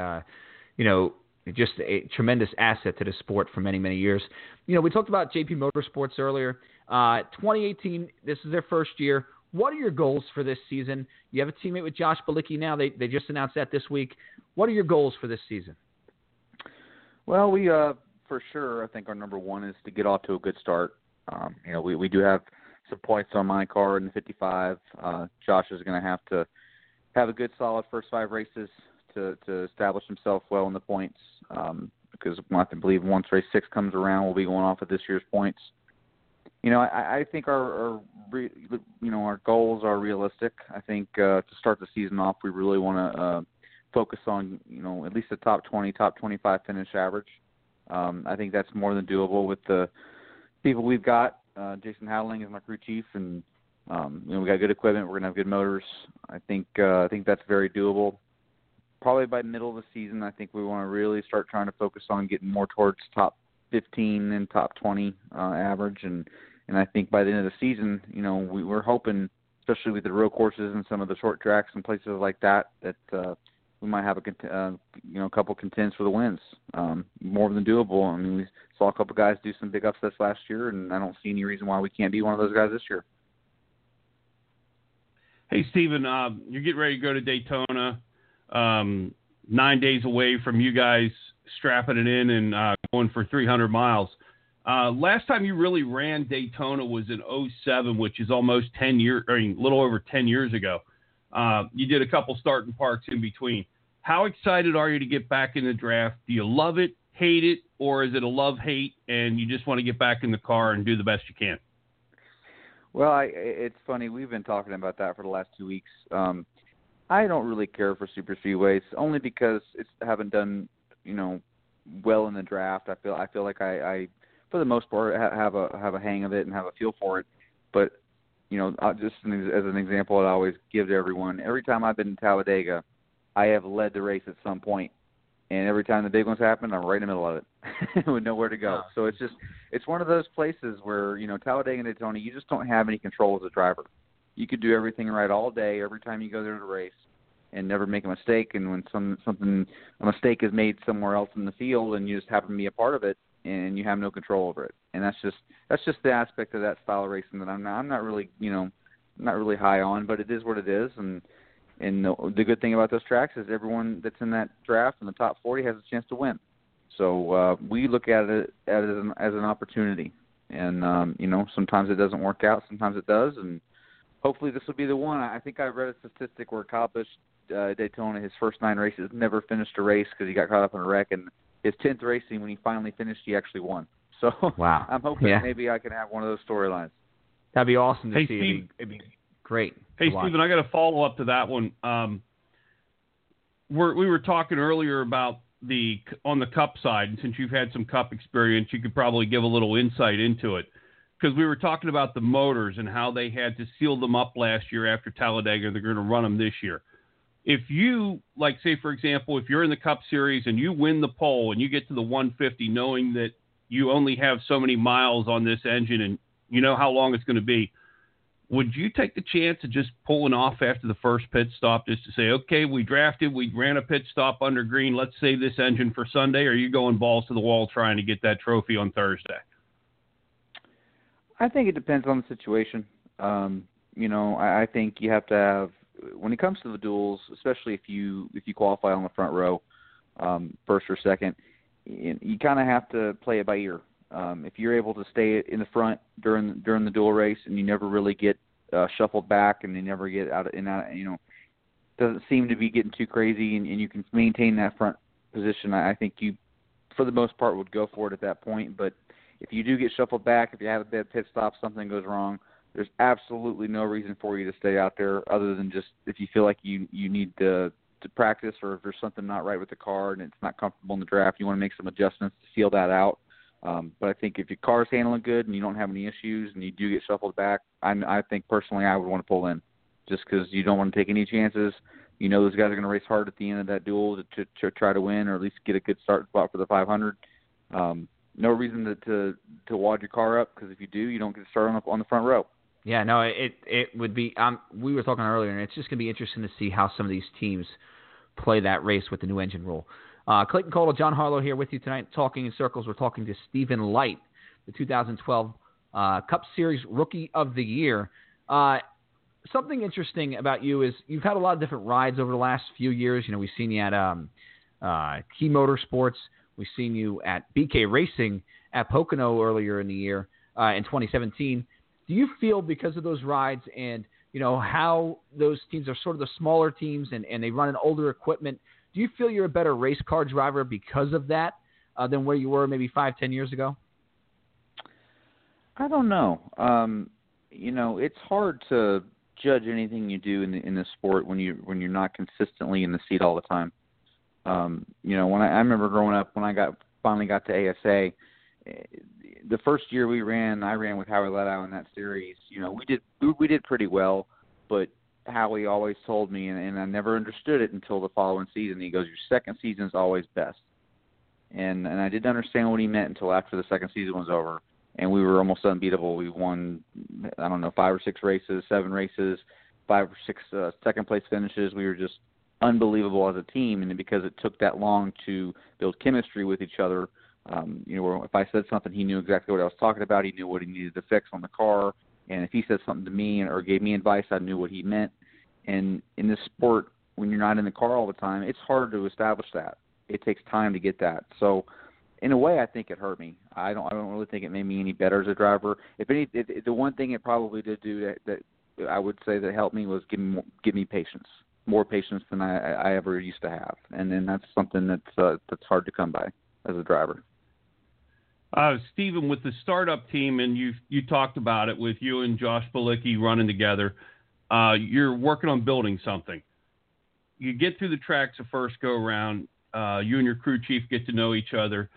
Just a tremendous asset to the sport for many, many years. We talked about JP Motorsports earlier. 2018, this is their first year. What are your goals for this season? You have a teammate with Josh Bilicki now. They just announced that this week. What are your goals for this season? Well, we for sure, I think our number one is to get off to a good start. We do have some points on my car in the 55. Josh is going to have to have a good, solid first 5 races to establish himself well in the points, because I believe once race 6 comes around, we'll be going off of this year's points. I think our goals are realistic. I think to start the season off, we really want to focus on at least a top 20, top 25 finish average. I think that's more than doable with the people we've got. Jason Howling is my crew chief, and we got good equipment. We're gonna have good motors. I think that's very doable. Probably by middle of the season, I think we want to really start trying to focus on getting more towards top 15 and top 20 average. And I think by the end of the season, we're hoping, especially with the road courses and some of the short tracks and places like that, that we might have a couple contends for the wins. More than doable. I mean, we saw a couple guys do some big upsets last year, and I don't see any reason why we can't be one of those guys this year. Hey, Stephen, you're getting ready to go to Daytona. 9 days away from you guys strapping it in and going for 300 miles. Last time you really ran Daytona was in 2007, which is almost 10 years, or a little over 10 years ago. You did a couple starting parks in between. How excited are you to get back in the draft? Do you love it, hate it, or is it a love-hate and you just want to get back in the car and do the best you can? Well, it's funny. We've been talking about that for the last 2 weeks. I don't really care for super speedways, only because I haven't done, well in the draft. I feel like I for the most part, have a hang of it and have a feel for it. But just as an example, I always give to everyone. Every time I've been in Talladega, I have led the race at some point, and every time the big ones happen, I'm right in the middle of it with nowhere to go. So it's one of those places where Talladega and Daytona, you just don't have any control as a driver. You could do everything right all day, every time you go there to race, and never make a mistake. And when a mistake is made somewhere else in the field, and you just happen to be a part of it, and you have no control over it. And that's just the aspect of that style of racing that I'm not really high on. But it is what it is. And the good thing about those tracks is everyone that's in that draft in the top 40 has a chance to win. So we look at it as an opportunity. And sometimes it doesn't work out, sometimes it does, and hopefully this will be the one. I think I read a statistic where Kyle Busch, Daytona, his first 9 races, never finished a race because he got caught up in a wreck. And his 10th racing, when he finally finished, he actually won. So wow. I'm hoping maybe I can have one of those storylines. That'd be awesome to see. It'd be great. Hey, Stephen, I got a follow-up to that one. We were talking earlier about on the Cup side, and since you've had some Cup experience, you could probably give a little insight into it. Because we were talking about the motors and how they had to seal them up last year after Talladega. They're going to run them this year. if you, like, say, for example, if you're in the Cup Series and you win the pole and you get to the 150 knowing that you only have so many miles on this engine and you know how long it's going to be, would you take the chance of just pulling off after the first pit stop just to say, okay, we drafted, we ran a pit stop under green, let's save this engine for Sunday, or are you going balls to the wall trying to get that trophy on Thursday? I think it depends on the situation. I think you have to have, when it comes to the duels, especially if you qualify on the front row, first or second, you kind of have to play it by ear. If you're able to stay in the front during the dual race and you never really get shuffled back and you never get out, doesn't seem to be getting too crazy and you can maintain that front position, I think you, for the most part, would go for it at that point. But if you do get shuffled back, if you have a bad pit stop, something goes wrong, there's absolutely no reason for you to stay out there other than just if you feel like you need to practice, or if there's something not right with the car and it's not comfortable in the draft, you want to make some adjustments to seal that out. But I think if your car's handling good and you don't have any issues and you do get shuffled back, I think personally I would want to pull in just because you don't want to take any chances. You know those guys are going to race hard at the end of that duel to try to win or at least get a good start spot for the 500. No reason to wad your car up because if you do, you don't get started on the front row. Yeah, no, it would be we were talking earlier, and it's just going to be interesting to see how some of these teams play that race with the new engine rule. Clayton Caldwell, John Harlow here with you tonight, talking in circles. We're talking to Stephen Leicht, the 2012 Cup Series Rookie of the Year. Something interesting about you is you've had a lot of different rides over the last few years. You know, we've seen you at Key Motorsports. We've seen you at BK Racing at Pocono earlier in the year in 2017. Do you feel because of those rides and, how those teams are sort of the smaller teams and they run an older equipment, do you feel you're a better race car driver because of that than where you were maybe 5-10 years ago? I don't know. It's hard to judge anything you do in the sport when you're not consistently in the seat all the time. When I remember growing up, when I finally got to ASA, the first year I ran with Howie Letow in that series. We did pretty well, but Howie always told me, and I never understood it until the following season. He goes, your second season is always best. And I didn't understand what he meant until after the second season was over. And we were almost unbeatable. We won, 5 or 6 races, 7 races, 5 or 6 second place finishes. We were just unbelievable as a team. And because it took that long to build chemistry with each other, if I said something, he knew exactly what I was talking about. He knew what he needed to fix on the car. And if he said something to me or gave me advice, I knew what he meant. And in this sport, when you're not in the car all the time, it's hard to establish that. It takes time to get that. So, in a way, I think it hurt me. I don't really think it made me any better as a driver. The one thing it probably did do that I would say that helped me was give me patience, more patience than I ever used to have. And then that's something that's hard to come by as a driver. Stephen, with the startup team, and you talked about it with you and Josh Balicki running together, you're working on building something. You get through the tracks the first go-around. You and your crew chief get to know each other.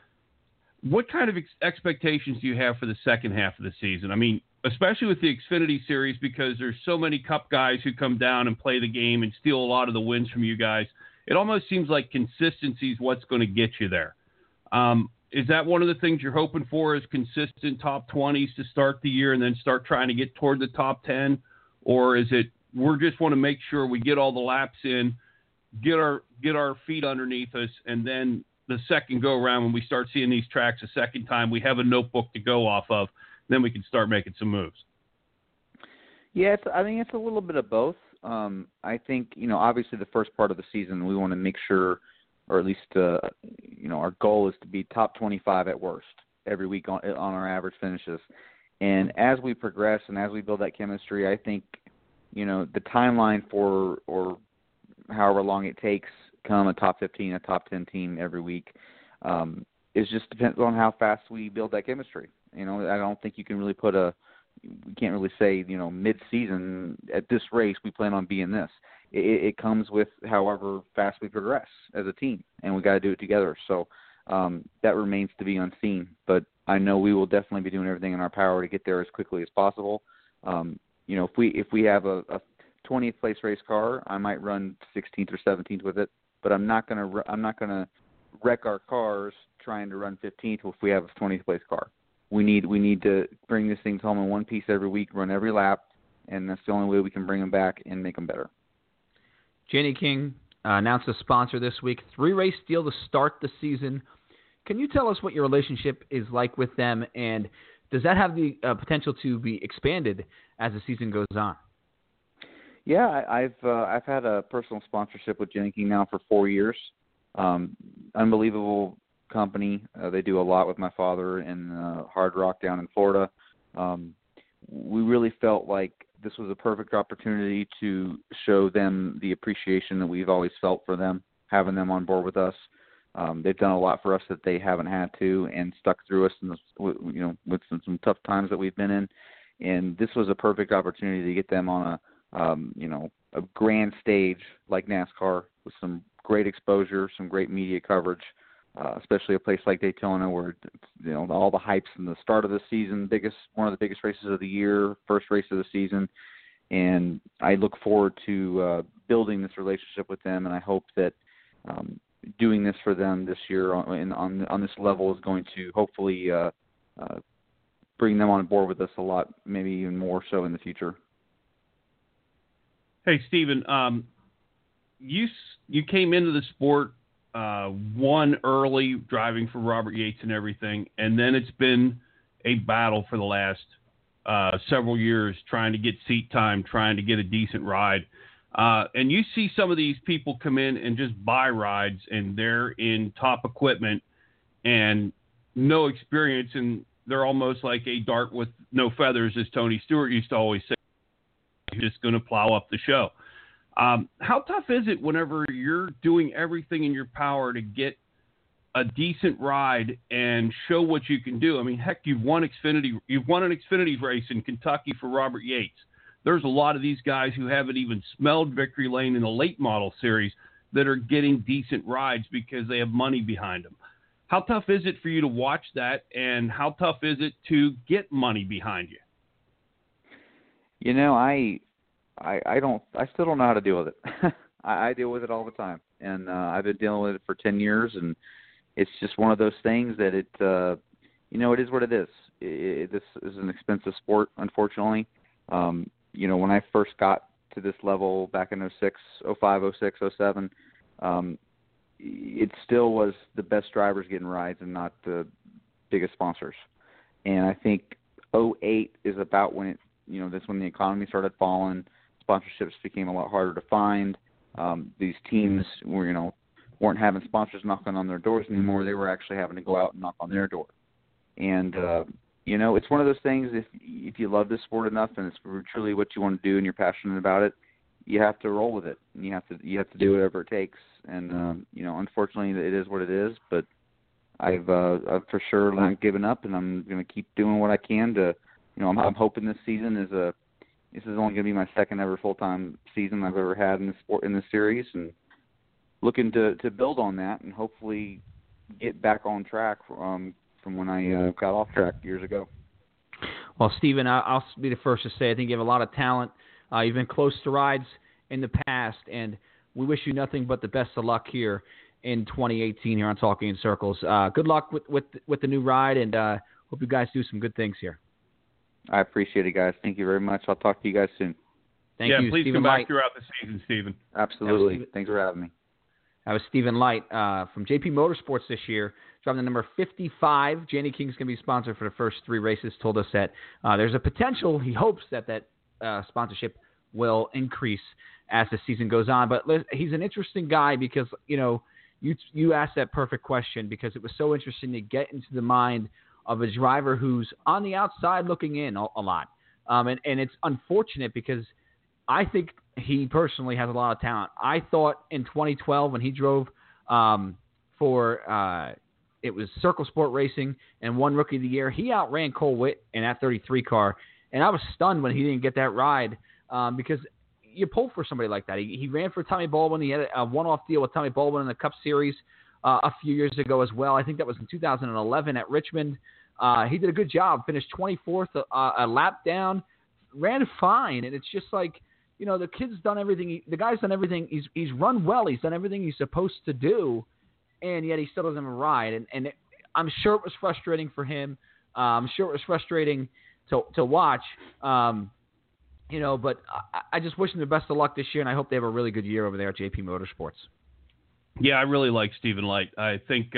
What kind of expectations do you have for the second half of the season? I mean, especially with the Xfinity Series, because there's so many Cup guys who come down and play the game and steal a lot of the wins from you guys. It almost seems like consistency is what's going to get you there. Is that one of the things you're hoping for is consistent top 20s to start the year and then start trying to get toward the top 10? Or is it we just want to make sure we get all the laps in, get our feet underneath us, and then the second go-around when we start seeing these tracks a second time, we have a notebook to go off of, then we can start making some moves? Yeah, it's a little bit of both. I think, obviously the first part of the season we want to make sure – or at least, our goal is to be top 25 at worst every week on our average finishes. And as we progress and as we build that chemistry, I think, the timeline for or however long it takes come a top 15, a top 10 team every week. It just depends on how fast we build that chemistry. I don't think you can really we can't really say, mid-season at this race we plan on being this. It comes with however fast we progress as a team, and we got to do it together. So that remains to be unseen. But I know we will definitely be doing everything in our power to get there as quickly as possible. If we have a 20th place race car. I might run 16th or 17th with it, but I'm not gonna wreck our cars trying to run 15th if we have a 20th place car. We need to bring these things home in one piece every week, run every lap, and that's the only way we can bring them back and make them better. Jenny King announced a sponsor this week, 3-race deal to start the season. Can you tell us what your relationship is like with them, and does that have the potential to be expanded as the season goes on? Yeah, I've had a personal sponsorship with Jenny King now for 4 years. Unbelievable company. They do a lot with my father in Hard Rock down in Florida. We really felt like this was a perfect opportunity to show them the appreciation that we've always felt for them, having them on board with us. They've done a lot for us that they haven't had to, and stuck through us in this, with some tough times that we've been in. And this was a perfect opportunity to get them on a grand stage like NASCAR with some great exposure, some great media coverage, especially a place like Daytona where, all the hype's in the start of the season, one of the biggest races of the year, first race of the season. And I look forward to building this relationship with them. And I hope that doing this for them this year on this level is going to hopefully bring them on board with us a lot, maybe even more so in the future. Hey, Stephen, you came into the sport, won early driving for Robert Yates and everything, and then it's been a battle for the last several years trying to get seat time, trying to get a decent ride. And you see some of these people come in and just buy rides, and they're in top equipment and no experience, and they're almost like a dart with no feathers, as Tony Stewart used to always say, just going to plow up the show. How tough is it whenever you're doing everything in your power to get a decent ride and show what you can do? I mean, heck, you've won an Xfinity race in Kentucky for Robert Yates. There's a lot of these guys who haven't even smelled victory lane in the late model series that are getting decent rides because they have money behind them. How tough is it for you to watch that, and how tough is it to get money behind you? I still don't know how to deal with it. I deal with it all the time, and I've been dealing with it for 10 years, and it's just one of those things that it is what it is. This is an expensive sport, unfortunately. When I first got to this level back in 06, 05, 06, 07, it still was the best drivers getting rides and not the biggest sponsors. And I think 08 is about when that's when the economy started falling. Sponsorships became a lot harder to find. These teams were, weren't having sponsors knocking on their doors anymore. They were actually having to go out and knock on their door. And, it's one of those things, if you love this sport enough and it's truly what you want to do and you're passionate about it, you have to roll with it. And you have to do whatever it takes. And, unfortunately, it is what it is. But I've for sure not given up, and I'm going to keep doing what I can to – I'm hoping this season this is only going to be my second ever full-time season I've ever had in the sport, in the series, and looking to build on that and hopefully get back on track from when I got off track years ago. Well, Stephen, I'll be the first to say I think you have a lot of talent. You've been close to rides in the past, and we wish you nothing but the best of luck here in 2018 here on Talking in Circles. Good luck with the new ride, and hope you guys do some good things here. I appreciate it, guys. Thank you very much. I'll talk to you guys soon. Thank you. Please Stephen come back Leicht. Throughout the season, Stephen. Absolutely. Thanks for having me. That was Stephen Leicht from JP Motorsports this year, driving the number 55. Janie King's going to be sponsored for the first 3 races. Told us that there's a potential. He hopes that sponsorship will increase as the season goes on. But he's an interesting guy because you asked that perfect question, because it was so interesting to get into the mind of a driver who's on the outside looking in a lot. And it's unfortunate because I think he personally has a lot of talent. I thought in 2012 when he drove for it was Circle Sport Racing and won Rookie of the Year, he outran Cole Whitt in that 33 car. And I was stunned when he didn't get that ride because you pull for somebody like that. He ran for Tommy Baldwin. He had a one-off deal with Tommy Baldwin in the Cup Series a few years ago as well. I think that was in 2011 at Richmond. He did a good job, finished 24th, a lap down, ran fine. And it's just like, you know, the kid's done everything. The guy's done everything. He's run well. He's done everything he's supposed to do, and yet he still doesn't ride. And it, I'm sure it was frustrating for him. I'm sure it was frustrating to watch. You know, but I just wish him the best of luck this year, and I hope they have a really good year over there at JP Motorsports. Yeah, I really like Stephen Leicht. I think,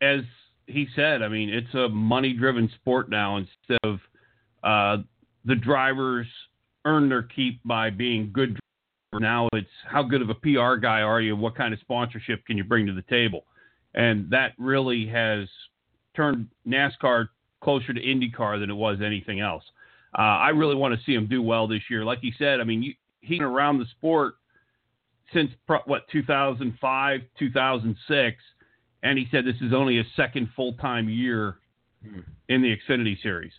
as he said, I mean, it's a money-driven sport now. Instead of the drivers earn their keep by being good drivers, now it's how good of a PR guy are you? What kind of sponsorship can you bring to the table? And that really has turned NASCAR closer to IndyCar than it was anything else. I really want to see him do well this year. Like he said, I mean, he's been around the sport since, 2005, 2006, and he said this is only his second full-time year in the Xfinity Series.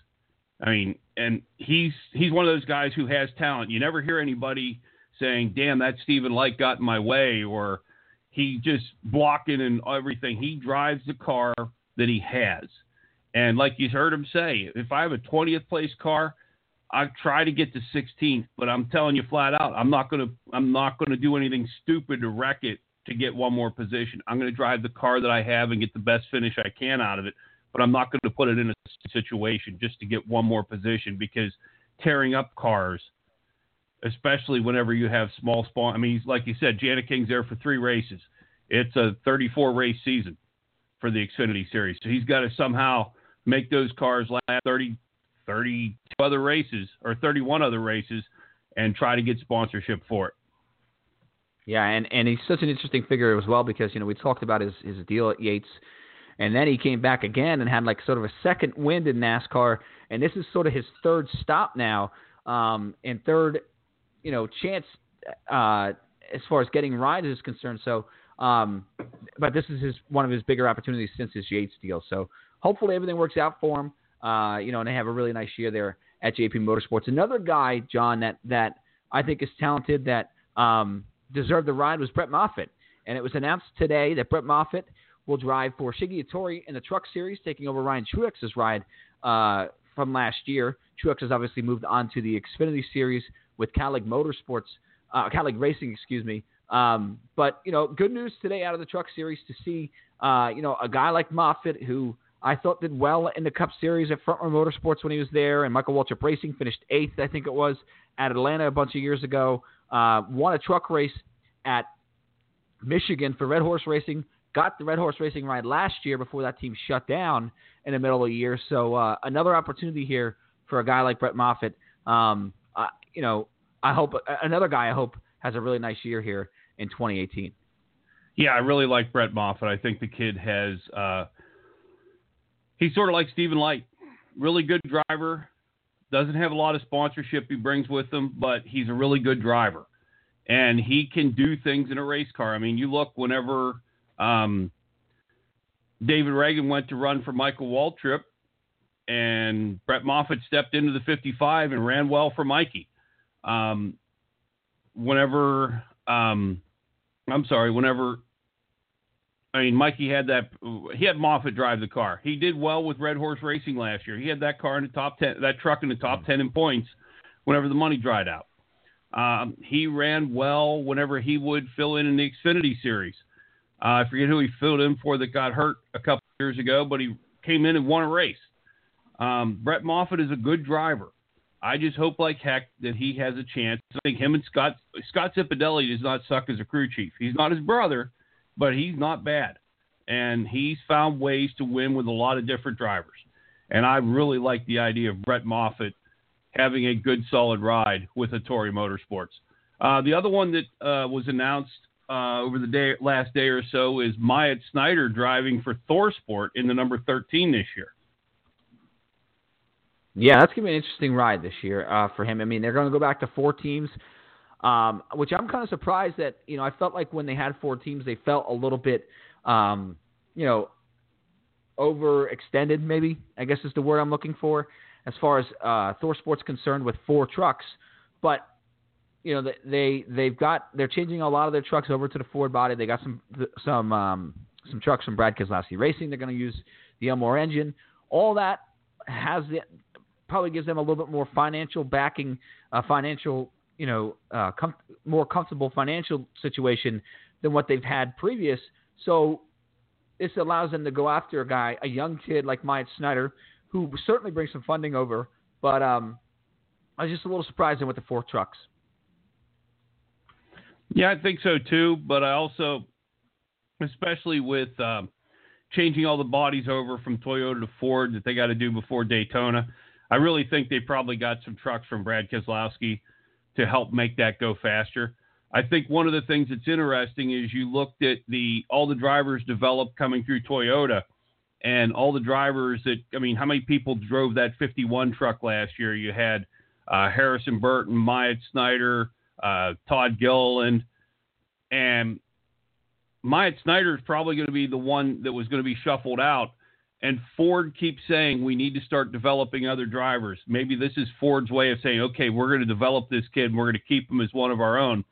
I mean, and he's one of those guys who has talent. You never hear anybody saying, damn, that Stephen Leicht got in my way, or he just blocking and everything. He drives the car that he has. And like you heard him say, if I have a 20th place car, I try to get to 16th, but I'm telling you flat out, I'm not going to do anything stupid to wreck it to get one more position. I'm going to drive the car that I have and get the best finish I can out of it, but I'm not going to put it in a situation just to get one more position, because tearing up cars, especially whenever you have small spawn. I mean, like you said, Janet King's there for 3 races. It's a 34 race season for the Xfinity Series. So he's got to somehow make those cars last 32 other races or 31 other races and try to get sponsorship for it. Yeah, and he's such an interesting figure as well, because, you know, we talked about his deal at Yates, and then he came back again and had like sort of a second wind in NASCAR, and this is sort of his third stop now, and third, you know, chance as far as getting rides is concerned. So but this is one of his bigger opportunities since his Yates deal. So hopefully everything works out for him. You know, and they have a really nice year there at JP Motorsports. Another guy, John, that I think is talented, that deserved the ride, was Brett Moffitt. And it was announced today that Brett Moffitt will drive for Shige Ittori in the Truck Series, taking over Ryan Truex's ride from last year. Truex has obviously moved on to the Xfinity Series with Calig Racing, but, you know, good news today out of the Truck Series to see, you know, a guy like Moffitt, who I thought did well in the Cup Series at Front Row Motorsports when he was there, and Michael Waltrip Racing finished 8th, I think it was, at Atlanta a bunch of years ago. Won a truck race at Michigan for Red Horse Racing. Got the Red Horse Racing ride last year before that team shut down in the middle of the year. So another opportunity here for a guy like Brett Moffitt. You know, I hope another guy I hope has a really nice year here in 2018. Yeah, I really like Brett Moffitt. I think the kid has he's sort of like Stephen Leicht, really good driver, doesn't have a lot of sponsorship he brings with him, but he's a really good driver, and he can do things in a race car. I mean, you look whenever David Reagan went to run for Michael Waltrip, and Brett Moffitt stepped into the 55 and ran well for Mikey. Mikey had Moffitt drive the car. He did well with Red Horse Racing last year. He had that car in the top 10, that truck in the top 10 in points whenever the money dried out. He ran well whenever he would fill in the Xfinity Series. I forget who he filled in for that got hurt a couple years ago, but he came in and won a race. Brett Moffitt is a good driver. I just hope like heck that he has a chance. I think him and Scott Zipidelli does not suck as a crew chief. He's not his brother, but he's not bad. And he's found ways to win with a lot of different drivers. And I really like the idea of Brett Moffitt having a good, solid ride with Ittori Motorsports. The other one that was announced over the last day or so is Myatt Snider driving for Thor Sport in the number 13 this year. Yeah, that's going to be an interesting ride this year for him. I mean, they're going to go back to 4 teams. Which I'm kind of surprised that, you know, I felt like when they had 4 teams, they felt a little bit, you know, overextended maybe, I guess is the word I'm looking for, as far as Thor Sport's concerned with 4 trucks. But, you know, they're changing a lot of their trucks over to the Ford body. They got some trucks from Brad Keselowski Racing. They're going to use the Elmore engine. All that probably gives them a little bit more financial backing, financial more comfortable financial situation than what they've had previous. So this allows them to go after a young kid like Myatt Snyder, who certainly brings some funding over. But I was just a little surprised with the four trucks. Yeah, I think so too. But I also, especially with changing all the bodies over from Toyota to Ford that they got to do before Daytona, I really think they probably got some trucks from Brad Keselowski to help make that go faster. I think one of the things that's interesting is you looked at all the drivers developed coming through Toyota, and all the drivers how many people drove that 51 truck last year? You had Harrison Burton, Myatt Snyder, Todd Gilliland, and Myatt Snyder is probably going to be the one that was going to be shuffled out. And Ford keeps saying, we need to start developing other drivers. Maybe this is Ford's way of saying, okay, we're going to develop this kid and we're going to keep him as one of our own.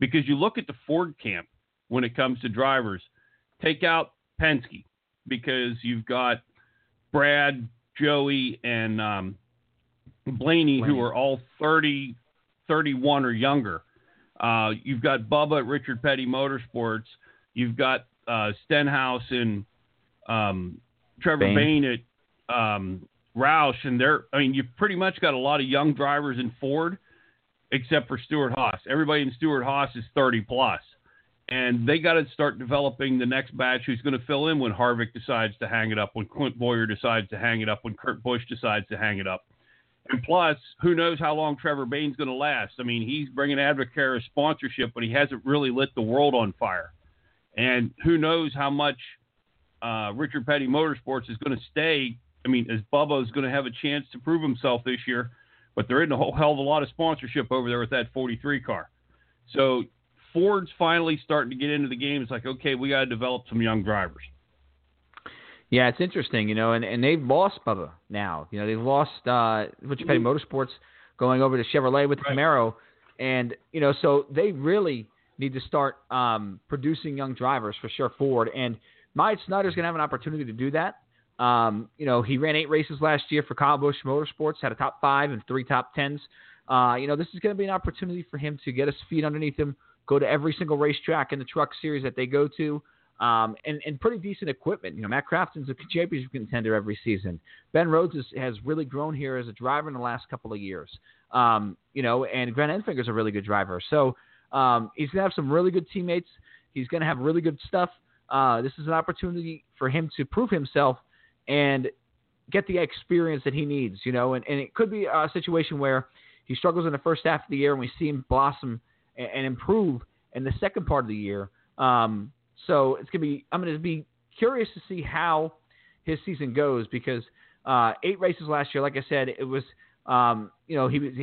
Because you look at the Ford camp when it comes to drivers, take out Penske, because you've got Brad, Joey, and Blaney, who are all 30, 31 or younger. You've got Bubba at Richard Petty Motorsports. You've got Stenhouse and Trevor Bain at Roush, and you've pretty much got a lot of young drivers in Ford, except for Stewart Haas. Everybody in Stewart Haas is 30-plus, and they got to start developing the next batch who's going to fill in when Harvick decides to hang it up, when Clint Boyer decides to hang it up, when Kurt Busch decides to hang it up. And plus, who knows how long Trevor Bain's going to last. He's bringing Advocare sponsorship, but he hasn't really lit the world on fire. And who knows how much Richard Petty Motorsports is going to stay. As Bubba's going to have a chance to prove himself this year, but they're in a whole hell of a lot of sponsorship over there with that 43 car. So Ford's finally starting to get into the game. It's like, okay, we got to develop some young drivers. Yeah, it's interesting, and they've lost Bubba now. They've lost Richard Petty Motorsports going over to Chevrolet with the Camaro, and so they really need to start producing young drivers for sure. Ford and Myatt Snyder's going to have an opportunity to do that. He ran 8 races last year for Kyle Busch Motorsports, had a top 5 and 3 top 10s. This is going to be an opportunity for him to get his feet underneath him, go to every single racetrack in the truck series that they go to, and pretty decent equipment. Matt Crafton's a championship contender every season. Ben Rhodes has really grown here as a driver in the last couple of years. And Grant Enfinger's a really good driver. So he's going to have some really good teammates. He's going to have really good stuff. This is an opportunity for him to prove himself and get the experience that he needs, and it could be a situation where he struggles in the first half of the year and we see him blossom and improve in the second part of the year. So I'm going to be curious to see how his season goes, because 8 races last year, like I said, it was, he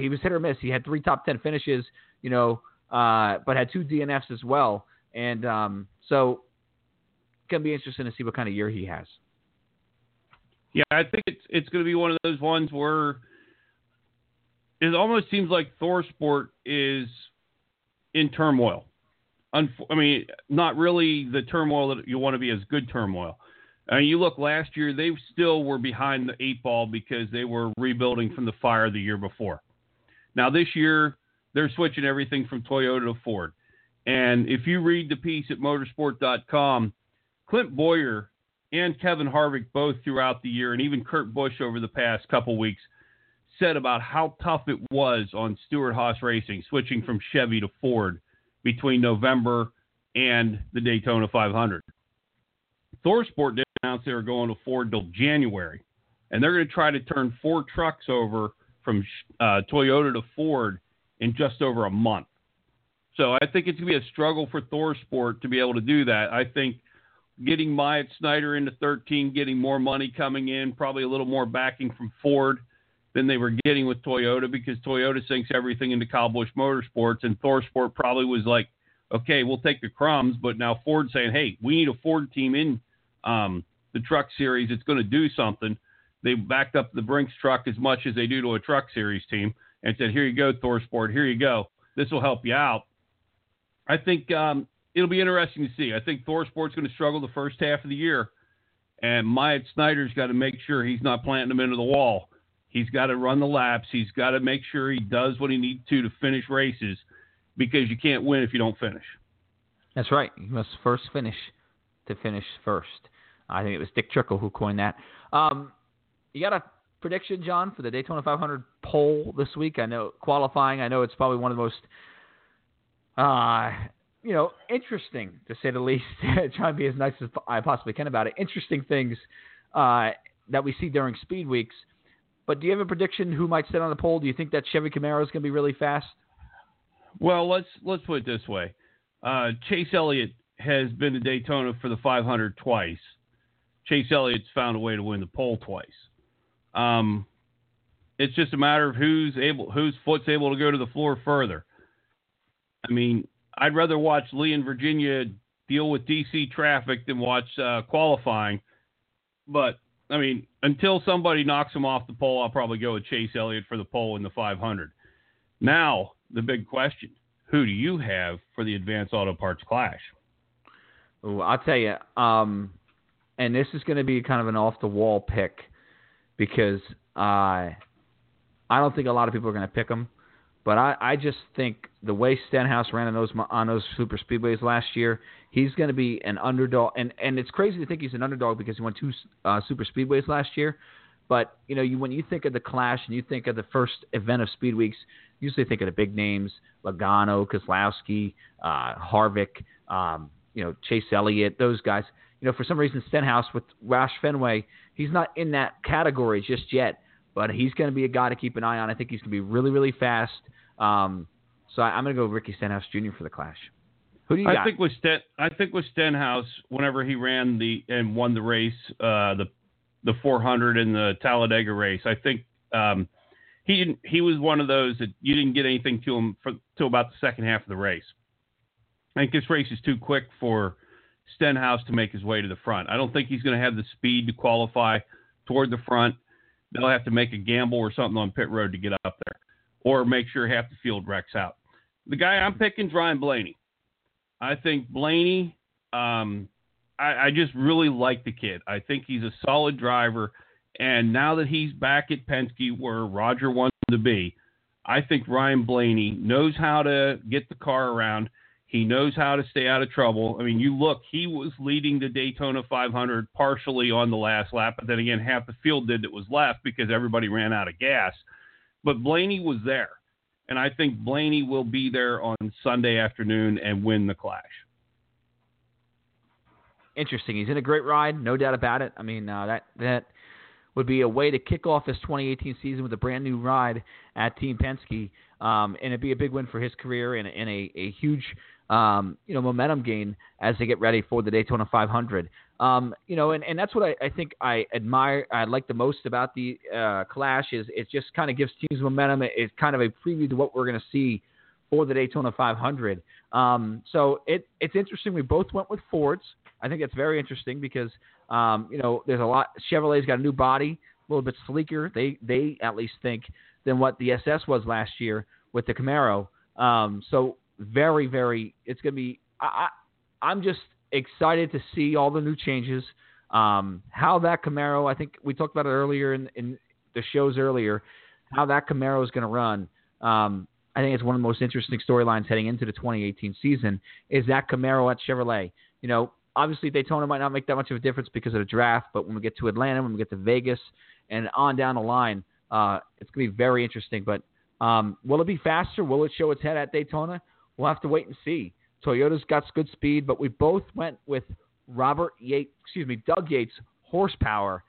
was hit or miss. He had 3 top 10 finishes, but had 2 DNFs as well. And so it's going to be interesting to see what kind of year he has. Yeah, I think it's going to be one of those ones where it almost seems like Thor Sport is in turmoil. Not really the turmoil that you want to be as good turmoil. You look last year, they still were behind the 8 ball because they were rebuilding from the fire the year before. Now this year, they're switching everything from Toyota to Ford. And if you read the piece at motorsport.com, Clint Boyer and Kevin Harvick both throughout the year, and even Kurt Busch over the past couple weeks, said about how tough it was on Stewart Haas Racing switching from Chevy to Ford between November and the Daytona 500. Thor Sport didn't announce they were going to Ford till January, and they're going to try to turn 4 trucks over from Toyota to Ford in just over a month. So I think it's going to be a struggle for Thor Sport to be able to do that. I think getting Myatt Snyder into 13, getting more money coming in, probably a little more backing from Ford than they were getting with Toyota, because Toyota sinks everything into Kyle Busch Motorsports, and Thor Sport probably was like, okay, we'll take the crumbs, but now Ford's saying, hey, we need a Ford team in the truck series. It's going to do something. They backed up the Brinks truck as much as they do to a truck series team and said, here you go, Thor Sport, here you go. This will help you out. I think it'll be interesting to see. I think Thor Sport's going to struggle the first half of the year, and Myatt Snyder's got to make sure he's not planting them into the wall. He's got to run the laps. He's got to make sure he does what he needs to finish races, because you can't win if you don't finish. That's right. You must first finish to finish first. I think it was Dick Trickle who coined that. You got a prediction, John, for the Daytona 500 poll this week? I know qualifying, I know it's probably one of the most, interesting, to say the least. Trying to be as nice as I possibly can about it. Interesting things that we see during Speed Weeks. But do you have a prediction who might sit on the poll? Do you think that Chevy Camaro is going to be really fast? Well, let's put it this way. Chase Elliott has been to Daytona for the 500 twice. Chase Elliott's found a way to win the pole twice. It's just a matter of whose foot's able to go to the floor further. I mean, I'd rather watch Lee in Virginia deal with DC traffic than watch qualifying. But I mean, until somebody knocks him off the pole, I'll probably go with Chase Elliott for the pole in the 500. Now, the big question: who do you have for the Advanced Auto Parts Clash? Oh, I'll tell you, and this is going to be kind of an off-the-wall pick, because I don't think a lot of people are going to pick him. But I just think the way Stenhouse ran on those super speedways last year, he's going to be an underdog. And it's crazy to think he's an underdog because he won two super speedways last year. But, when you think of the Clash and you think of the first event of Speed Weeks, you usually think of the big names, Logano, Keselowski, Harvick, Chase Elliott, those guys. For some reason, Stenhouse with Roush Fenway, he's not in that category just yet, but he's going to be a guy to keep an eye on. I think he's going to be really, really fast. So I'm going to go Ricky Stenhouse Jr. for the Clash. Who do you got? I think with Stenhouse, whenever he ran and won the race, the 400 and the Talladega race, I think he was one of those that you didn't get anything to him till about the second half of the race. I think this race is too quick for Stenhouse to make his way to the front. I don't think he's going to have the speed to qualify toward the front. They'll have to make a gamble or something on pit road to get up there, or make sure half the field wrecks out. The guy I'm picking is Ryan Blaney. I think Blaney, I just really like the kid. I think he's a solid driver, and now that he's back at Penske where Roger wants him to be, I think Ryan Blaney knows how to get the car around. He knows how to stay out of trouble. I mean, you look, he was leading the Daytona 500 partially on the last lap, but then again, half the field did that was left because everybody ran out of gas. But Blaney was there, and I think Blaney will be there on Sunday afternoon and win the Clash. Interesting. He's in a great ride, no doubt about it. I mean, that would be a way to kick off this 2018 season with a brand-new ride at Team Penske, and it'd be a big win for his career and a huge – momentum gain as they get ready for the Daytona 500. And that's what I think I admire. I like the most about the Clash is it just kind of gives teams momentum. It's kind of a preview to what we're going to see for the Daytona 500. So it's interesting. We both went with Fords. I think that's very interesting because there's a lot. Chevrolet's got a new body, a little bit sleeker. They at least think than what the SS was last year with the Camaro. So very, very, it's going to be, I'm just excited to see all the new changes. How that Camaro, I think we talked about it earlier in the shows earlier, how that Camaro is going to run. I think it's one of the most interesting storylines heading into the 2018 season is that Camaro at Chevrolet. Obviously Daytona might not make that much of a difference because of the draft, but when we get to Atlanta, when we get to Vegas and on down the line, it's going to be very interesting. But will it be faster? Will it show its head at Daytona? We'll have to wait and see. Toyota's got good speed, but we both went with Doug Yates' horsepower,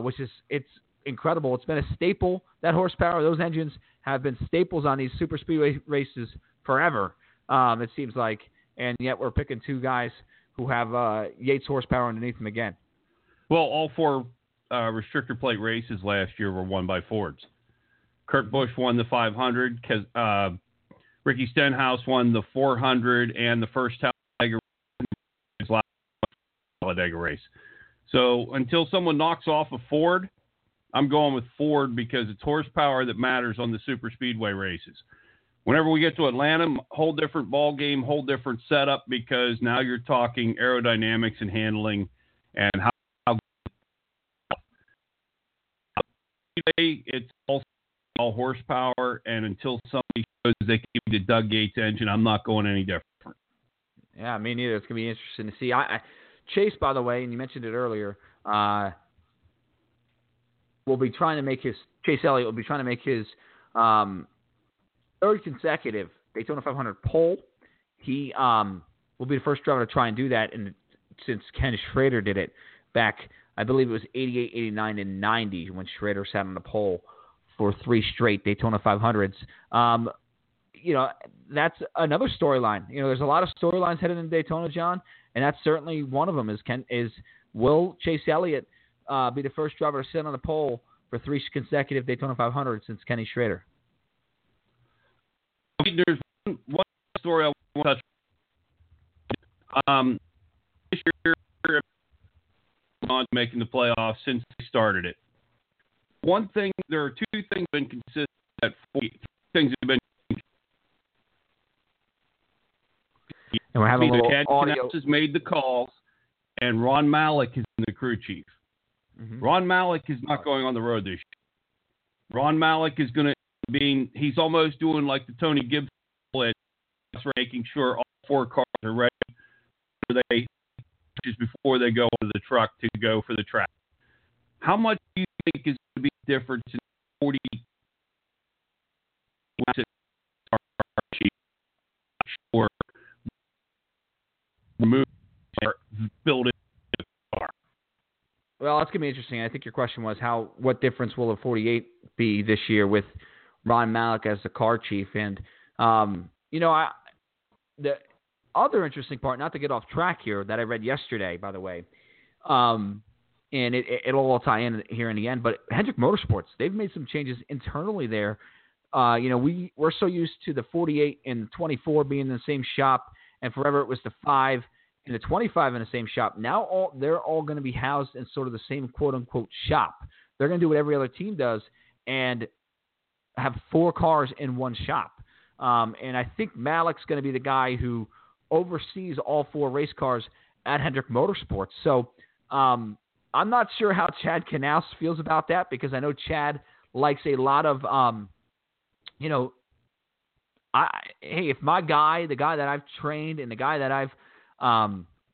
which is it's incredible. It's been a staple. That horsepower, those engines have been staples on these super speedway races forever, it seems like, and yet we're picking two guys who have Yates' horsepower underneath them again. Well, all four restrictor plate races last year were won by Fords. Kurt Busch won the 500 because Ricky Stenhouse won the 400 and the first Talladega race. So until someone knocks off a Ford, I'm going with Ford because it's horsepower that matters on the super speedway races. Whenever we get to Atlanta, whole different ball game, whole different setup, because now you're talking aerodynamics and handling and how Speedway, it's also all horsepower, and until somebody shows they can give me the Doug Gates engine, I'm not going any different. Yeah, me neither. It's going to be interesting to see. Chase, by the way, and you mentioned it earlier, will be trying to make his – Chase Elliott will be trying to make his third consecutive Daytona 500 pole. He will be the first driver to try and do that since Ken Schrader did it back, I believe it was 88, 89, and 90 when Schrader sat on the pole for three straight Daytona 500s. You know, that's another storyline. You know, there's a lot of storylines headed into Daytona, John, and that's certainly one of them is will Chase Elliott be the first driver to sit on the pole for three consecutive Daytona 500 since Kenny Schrader? There's one story I want to touch on. This year, on making the playoffs since they started it. One thing, there are two things that have been consistent at 40, things have been and we're having either a Tad Knauss has made the calls, and Ron Malik is the crew chief. Mm-hmm. Ron Malik is not going on the road this year. Ron Malik is going to be, he's almost doing like the Tony Gibbs split, making sure all four cars are ready before they go into the truck to go for the track. How much do you think is going to be the difference in 40? Or remove or build it. Well, that's going to be interesting. I think your question was what difference will a 48 be this year with Ron Malik as the car chief? And, you know, the other interesting part, not to get off track here, that I read yesterday, by the way, and it'll all tie in here in the end, but Hendrick Motorsports, they've made some changes internally there. You know, we're so used to the 48 and the 24 being in the same shop, and forever it was the 5 and the 25 in the same shop. Now they're all going to be housed in sort of the same quote-unquote shop. They're going to do what every other team does and have four cars in one shop. And I think Malik's going to be the guy who oversees all four race cars at Hendrick Motorsports. So I'm not sure how Chad Knauss feels about that, because I know Chad likes a lot of you know, hey, if my guy, the guy that I've trained and the guy that I've,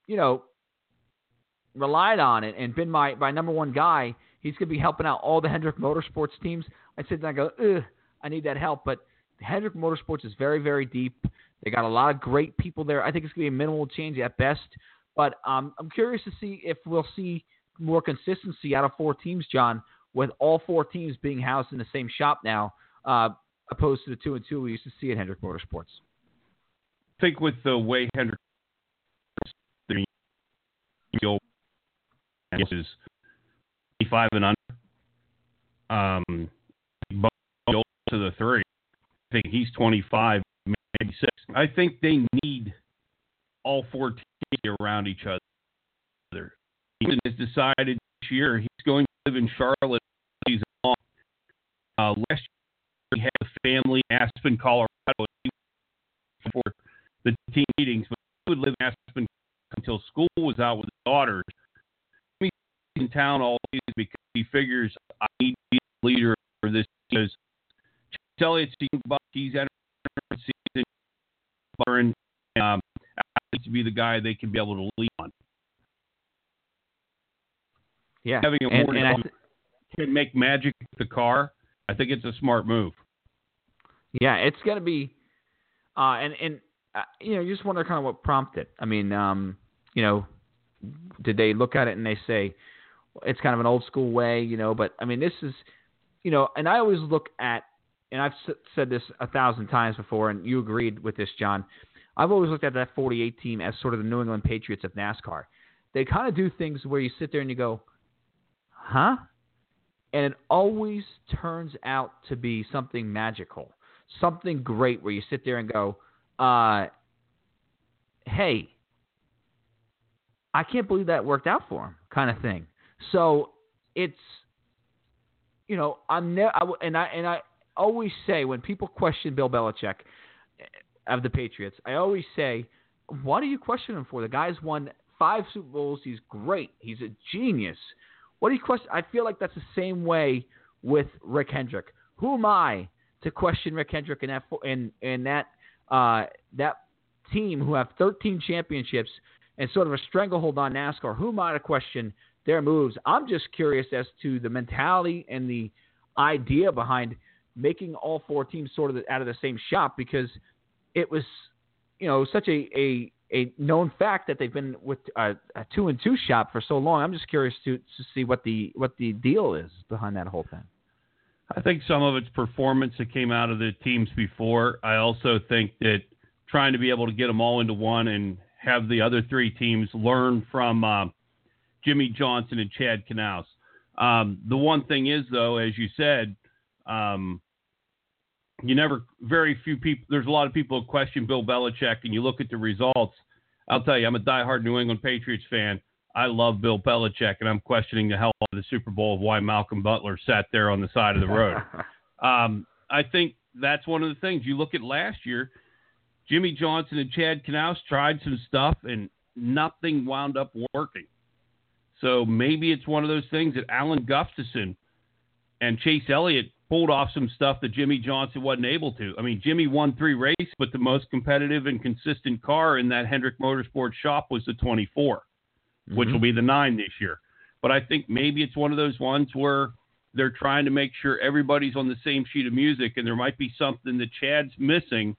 you know, relied on and been my number one guy, he's going to be helping out all the Hendrick Motorsports teams. I sit there and I go, I need that help. But Hendrick Motorsports is very, very deep. They got a lot of great people there. I think it's going to be a minimal change at best. But I'm curious to see if we'll see more consistency out of four teams, John, with all four teams being housed in the same shop now. Opposed to the 2-2 we used to see at Hendrick Motorsports. I think with the way Hendrick is 25 and under, to the 3. I think he's 25, maybe 6. I think they need all four teams around each other. He has decided this year he's going to live in Charlotte. He's on last year. He had a family in Aspen, Colorado, for the team meetings, but he would live in Aspen until school was out with his daughters. He's in town all these because he figures, I need to be the leader for this team. Because Chase Elliott's team, he's at a season, and I need to be the guy they can be able to lead on. Yeah. Having a morning can make magic with the car. I think it's a smart move. Yeah, it's going to be you know, you just wonder kind of what prompted. I mean, you know, did they look at it and they say it's kind of an old school way, you know, but I mean, this is, you know, and I always look at, and I've said this 1,000 times before, and you agreed with this, John. I've always looked at that 48 team as sort of the New England Patriots of NASCAR. They kind of do things where you sit there and you go, huh? And it always turns out to be something magical, something great where you sit there and go, hey, I can't believe that worked out for him, kind of thing. So it's, you know, I always say when people question Bill Belichick of the Patriots, I always say, what do you question him for? The guy's won 5 Super Bowls. He's great. He's a genius. I feel like that's the same way with Rick Hendrick. Who am I to question Rick Hendrick and that team who have 13 championships and sort of a stranglehold on NASCAR? Who am I to question their moves? I'm just curious as to the mentality and the idea behind making all four teams sort of out of the same shop, because it was, you know, such a known fact that they've been with a 2-2 shop for so long. I'm just curious to see what the deal is behind that whole thing. I think some of it's performance that came out of the teams before. I also think that trying to be able to get them all into one and have the other three teams learn from Jimmy Johnson and Chad Knaus. The one thing is, though, as you said, there's a lot of people who question Bill Belichick, and you look at the results. I'll tell you, I'm a diehard New England Patriots fan. I love Bill Belichick, and I'm questioning the hell out of the Super Bowl of why Malcolm Butler sat there on the side of the road. I think that's one of the things. You look at last year, Jimmy Johnson and Chad Knaus tried some stuff, and nothing wound up working. So maybe it's one of those things that Alan Gustafson and Chase Elliott pulled off some stuff that Jimmy Johnson wasn't able to. I mean, Jimmy won 3 races, but the most competitive and consistent car in that Hendrick Motorsports shop was the 24, which will be the 9 this year. But I think maybe it's one of those ones where they're trying to make sure everybody's on the same sheet of music, and there might be something that Chad's missing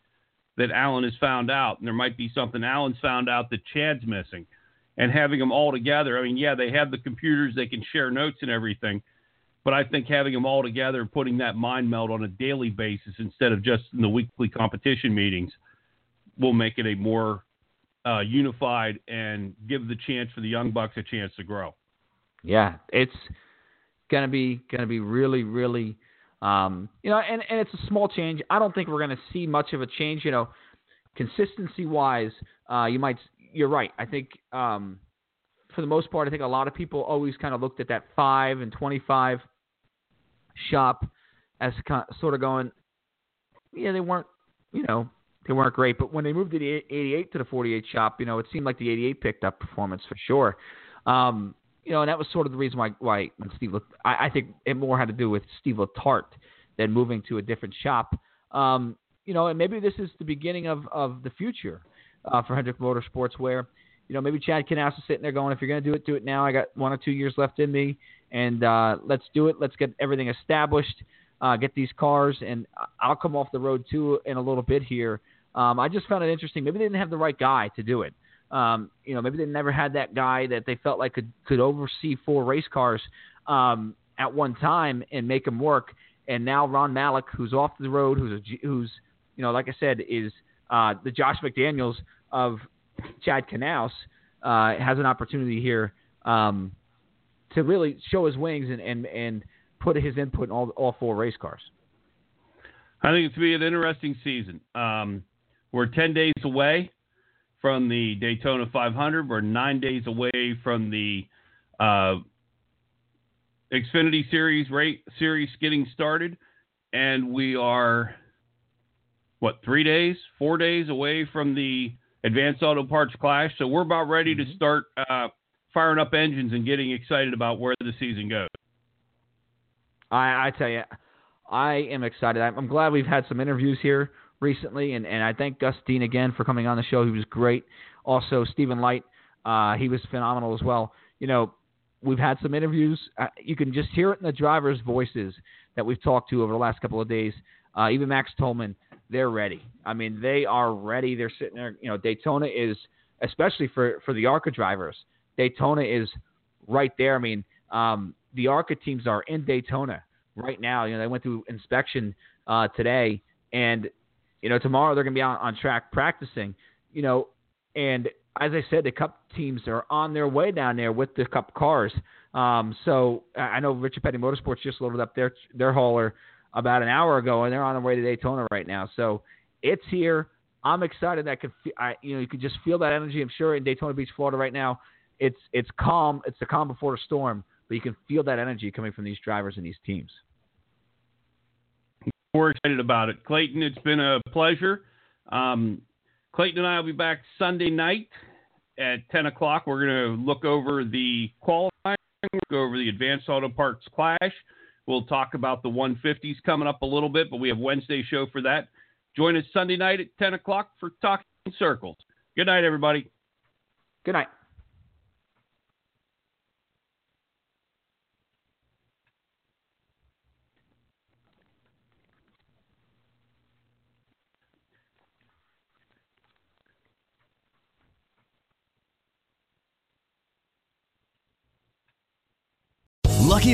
that Alan has found out, and there might be something Alan's found out that Chad's missing. And having them all together, I mean, yeah, they have the computers, they can share notes and everything, but I think having them all together and putting that mind meld on a daily basis instead of just in the weekly competition meetings will make it a more unified and give the chance for the Young Bucks a chance to grow. Yeah, it's gonna be really, really, and it's a small change. I don't think we're gonna see much of a change. You know, consistency wise, you're right. I think for the most part, I think a lot of people always kind of looked at that 5 and 25 shop as sort of going, yeah, they weren't great. But when they moved the 88 to the 48 shop, you know, it seemed like the 88 picked up performance for sure. And that was sort of the reason why Steve, I think it more had to do with Steve Letarte than moving to a different shop. And maybe this is the beginning of the future for Hendrick Motorsports, where, you know, maybe Chad Knaus is sitting there going, if you're going to do it now. I got 1 or 2 years left in me, and let's do it. Let's get everything established, get these cars, and I'll come off the road, too, in a little bit here. I just found it interesting. Maybe they didn't have the right guy to do it. Maybe they never had that guy that they felt like could oversee 4 race cars at one time and make them work. And now Ron Malik, who's off the road, who's like I said, is the Josh McDaniels of Chad Knaus, has an opportunity here to really show his wings and put his input in all 4 race cars. I think it's going to be an interesting season. We're 10 days away from the Daytona 500. We're 9 days away from the Xfinity Series getting started. And we are, 4 days away from the Advanced Auto Parts Clash. So we're about ready to start firing up engines and getting excited about where the season goes. I tell you, I am excited. I'm glad we've had some interviews here recently, and I thank Gus Dean again for coming on the show. He was great. Also, Stephen Leicht, he was phenomenal as well. You know, we've had some interviews. You can just hear it in the drivers' voices that we've talked to over the last couple of days. Even Max Tolman, they're ready. I mean, they are ready. They're sitting there. You know, Daytona is, especially for the ARCA drivers, Daytona is right there. I mean, the ARCA teams are in Daytona right now. You know, they went through inspection today, and, you know, tomorrow they're going to be on track practicing, you know, and as I said, the Cup teams are on their way down there with the Cup cars. So I know Richard Petty Motorsports just loaded up their hauler about an hour ago, and they're on their way to Daytona right now. So it's here. I'm excited. You can just feel that energy. I'm sure in Daytona Beach, Florida right now, it's calm. It's the calm before the storm, but you can feel that energy coming from these drivers and these teams. We're excited about it. Clayton, it's been a pleasure. Clayton and I will be back Sunday night at 10 o'clock. We're going to look over the qualifying, look over the Advanced Auto Parts Clash. We'll talk about the 150s coming up a little bit, but we have Wednesday show for that. Join us Sunday night at 10 o'clock for Talking Circles. Good night, everybody. Good night. Lucky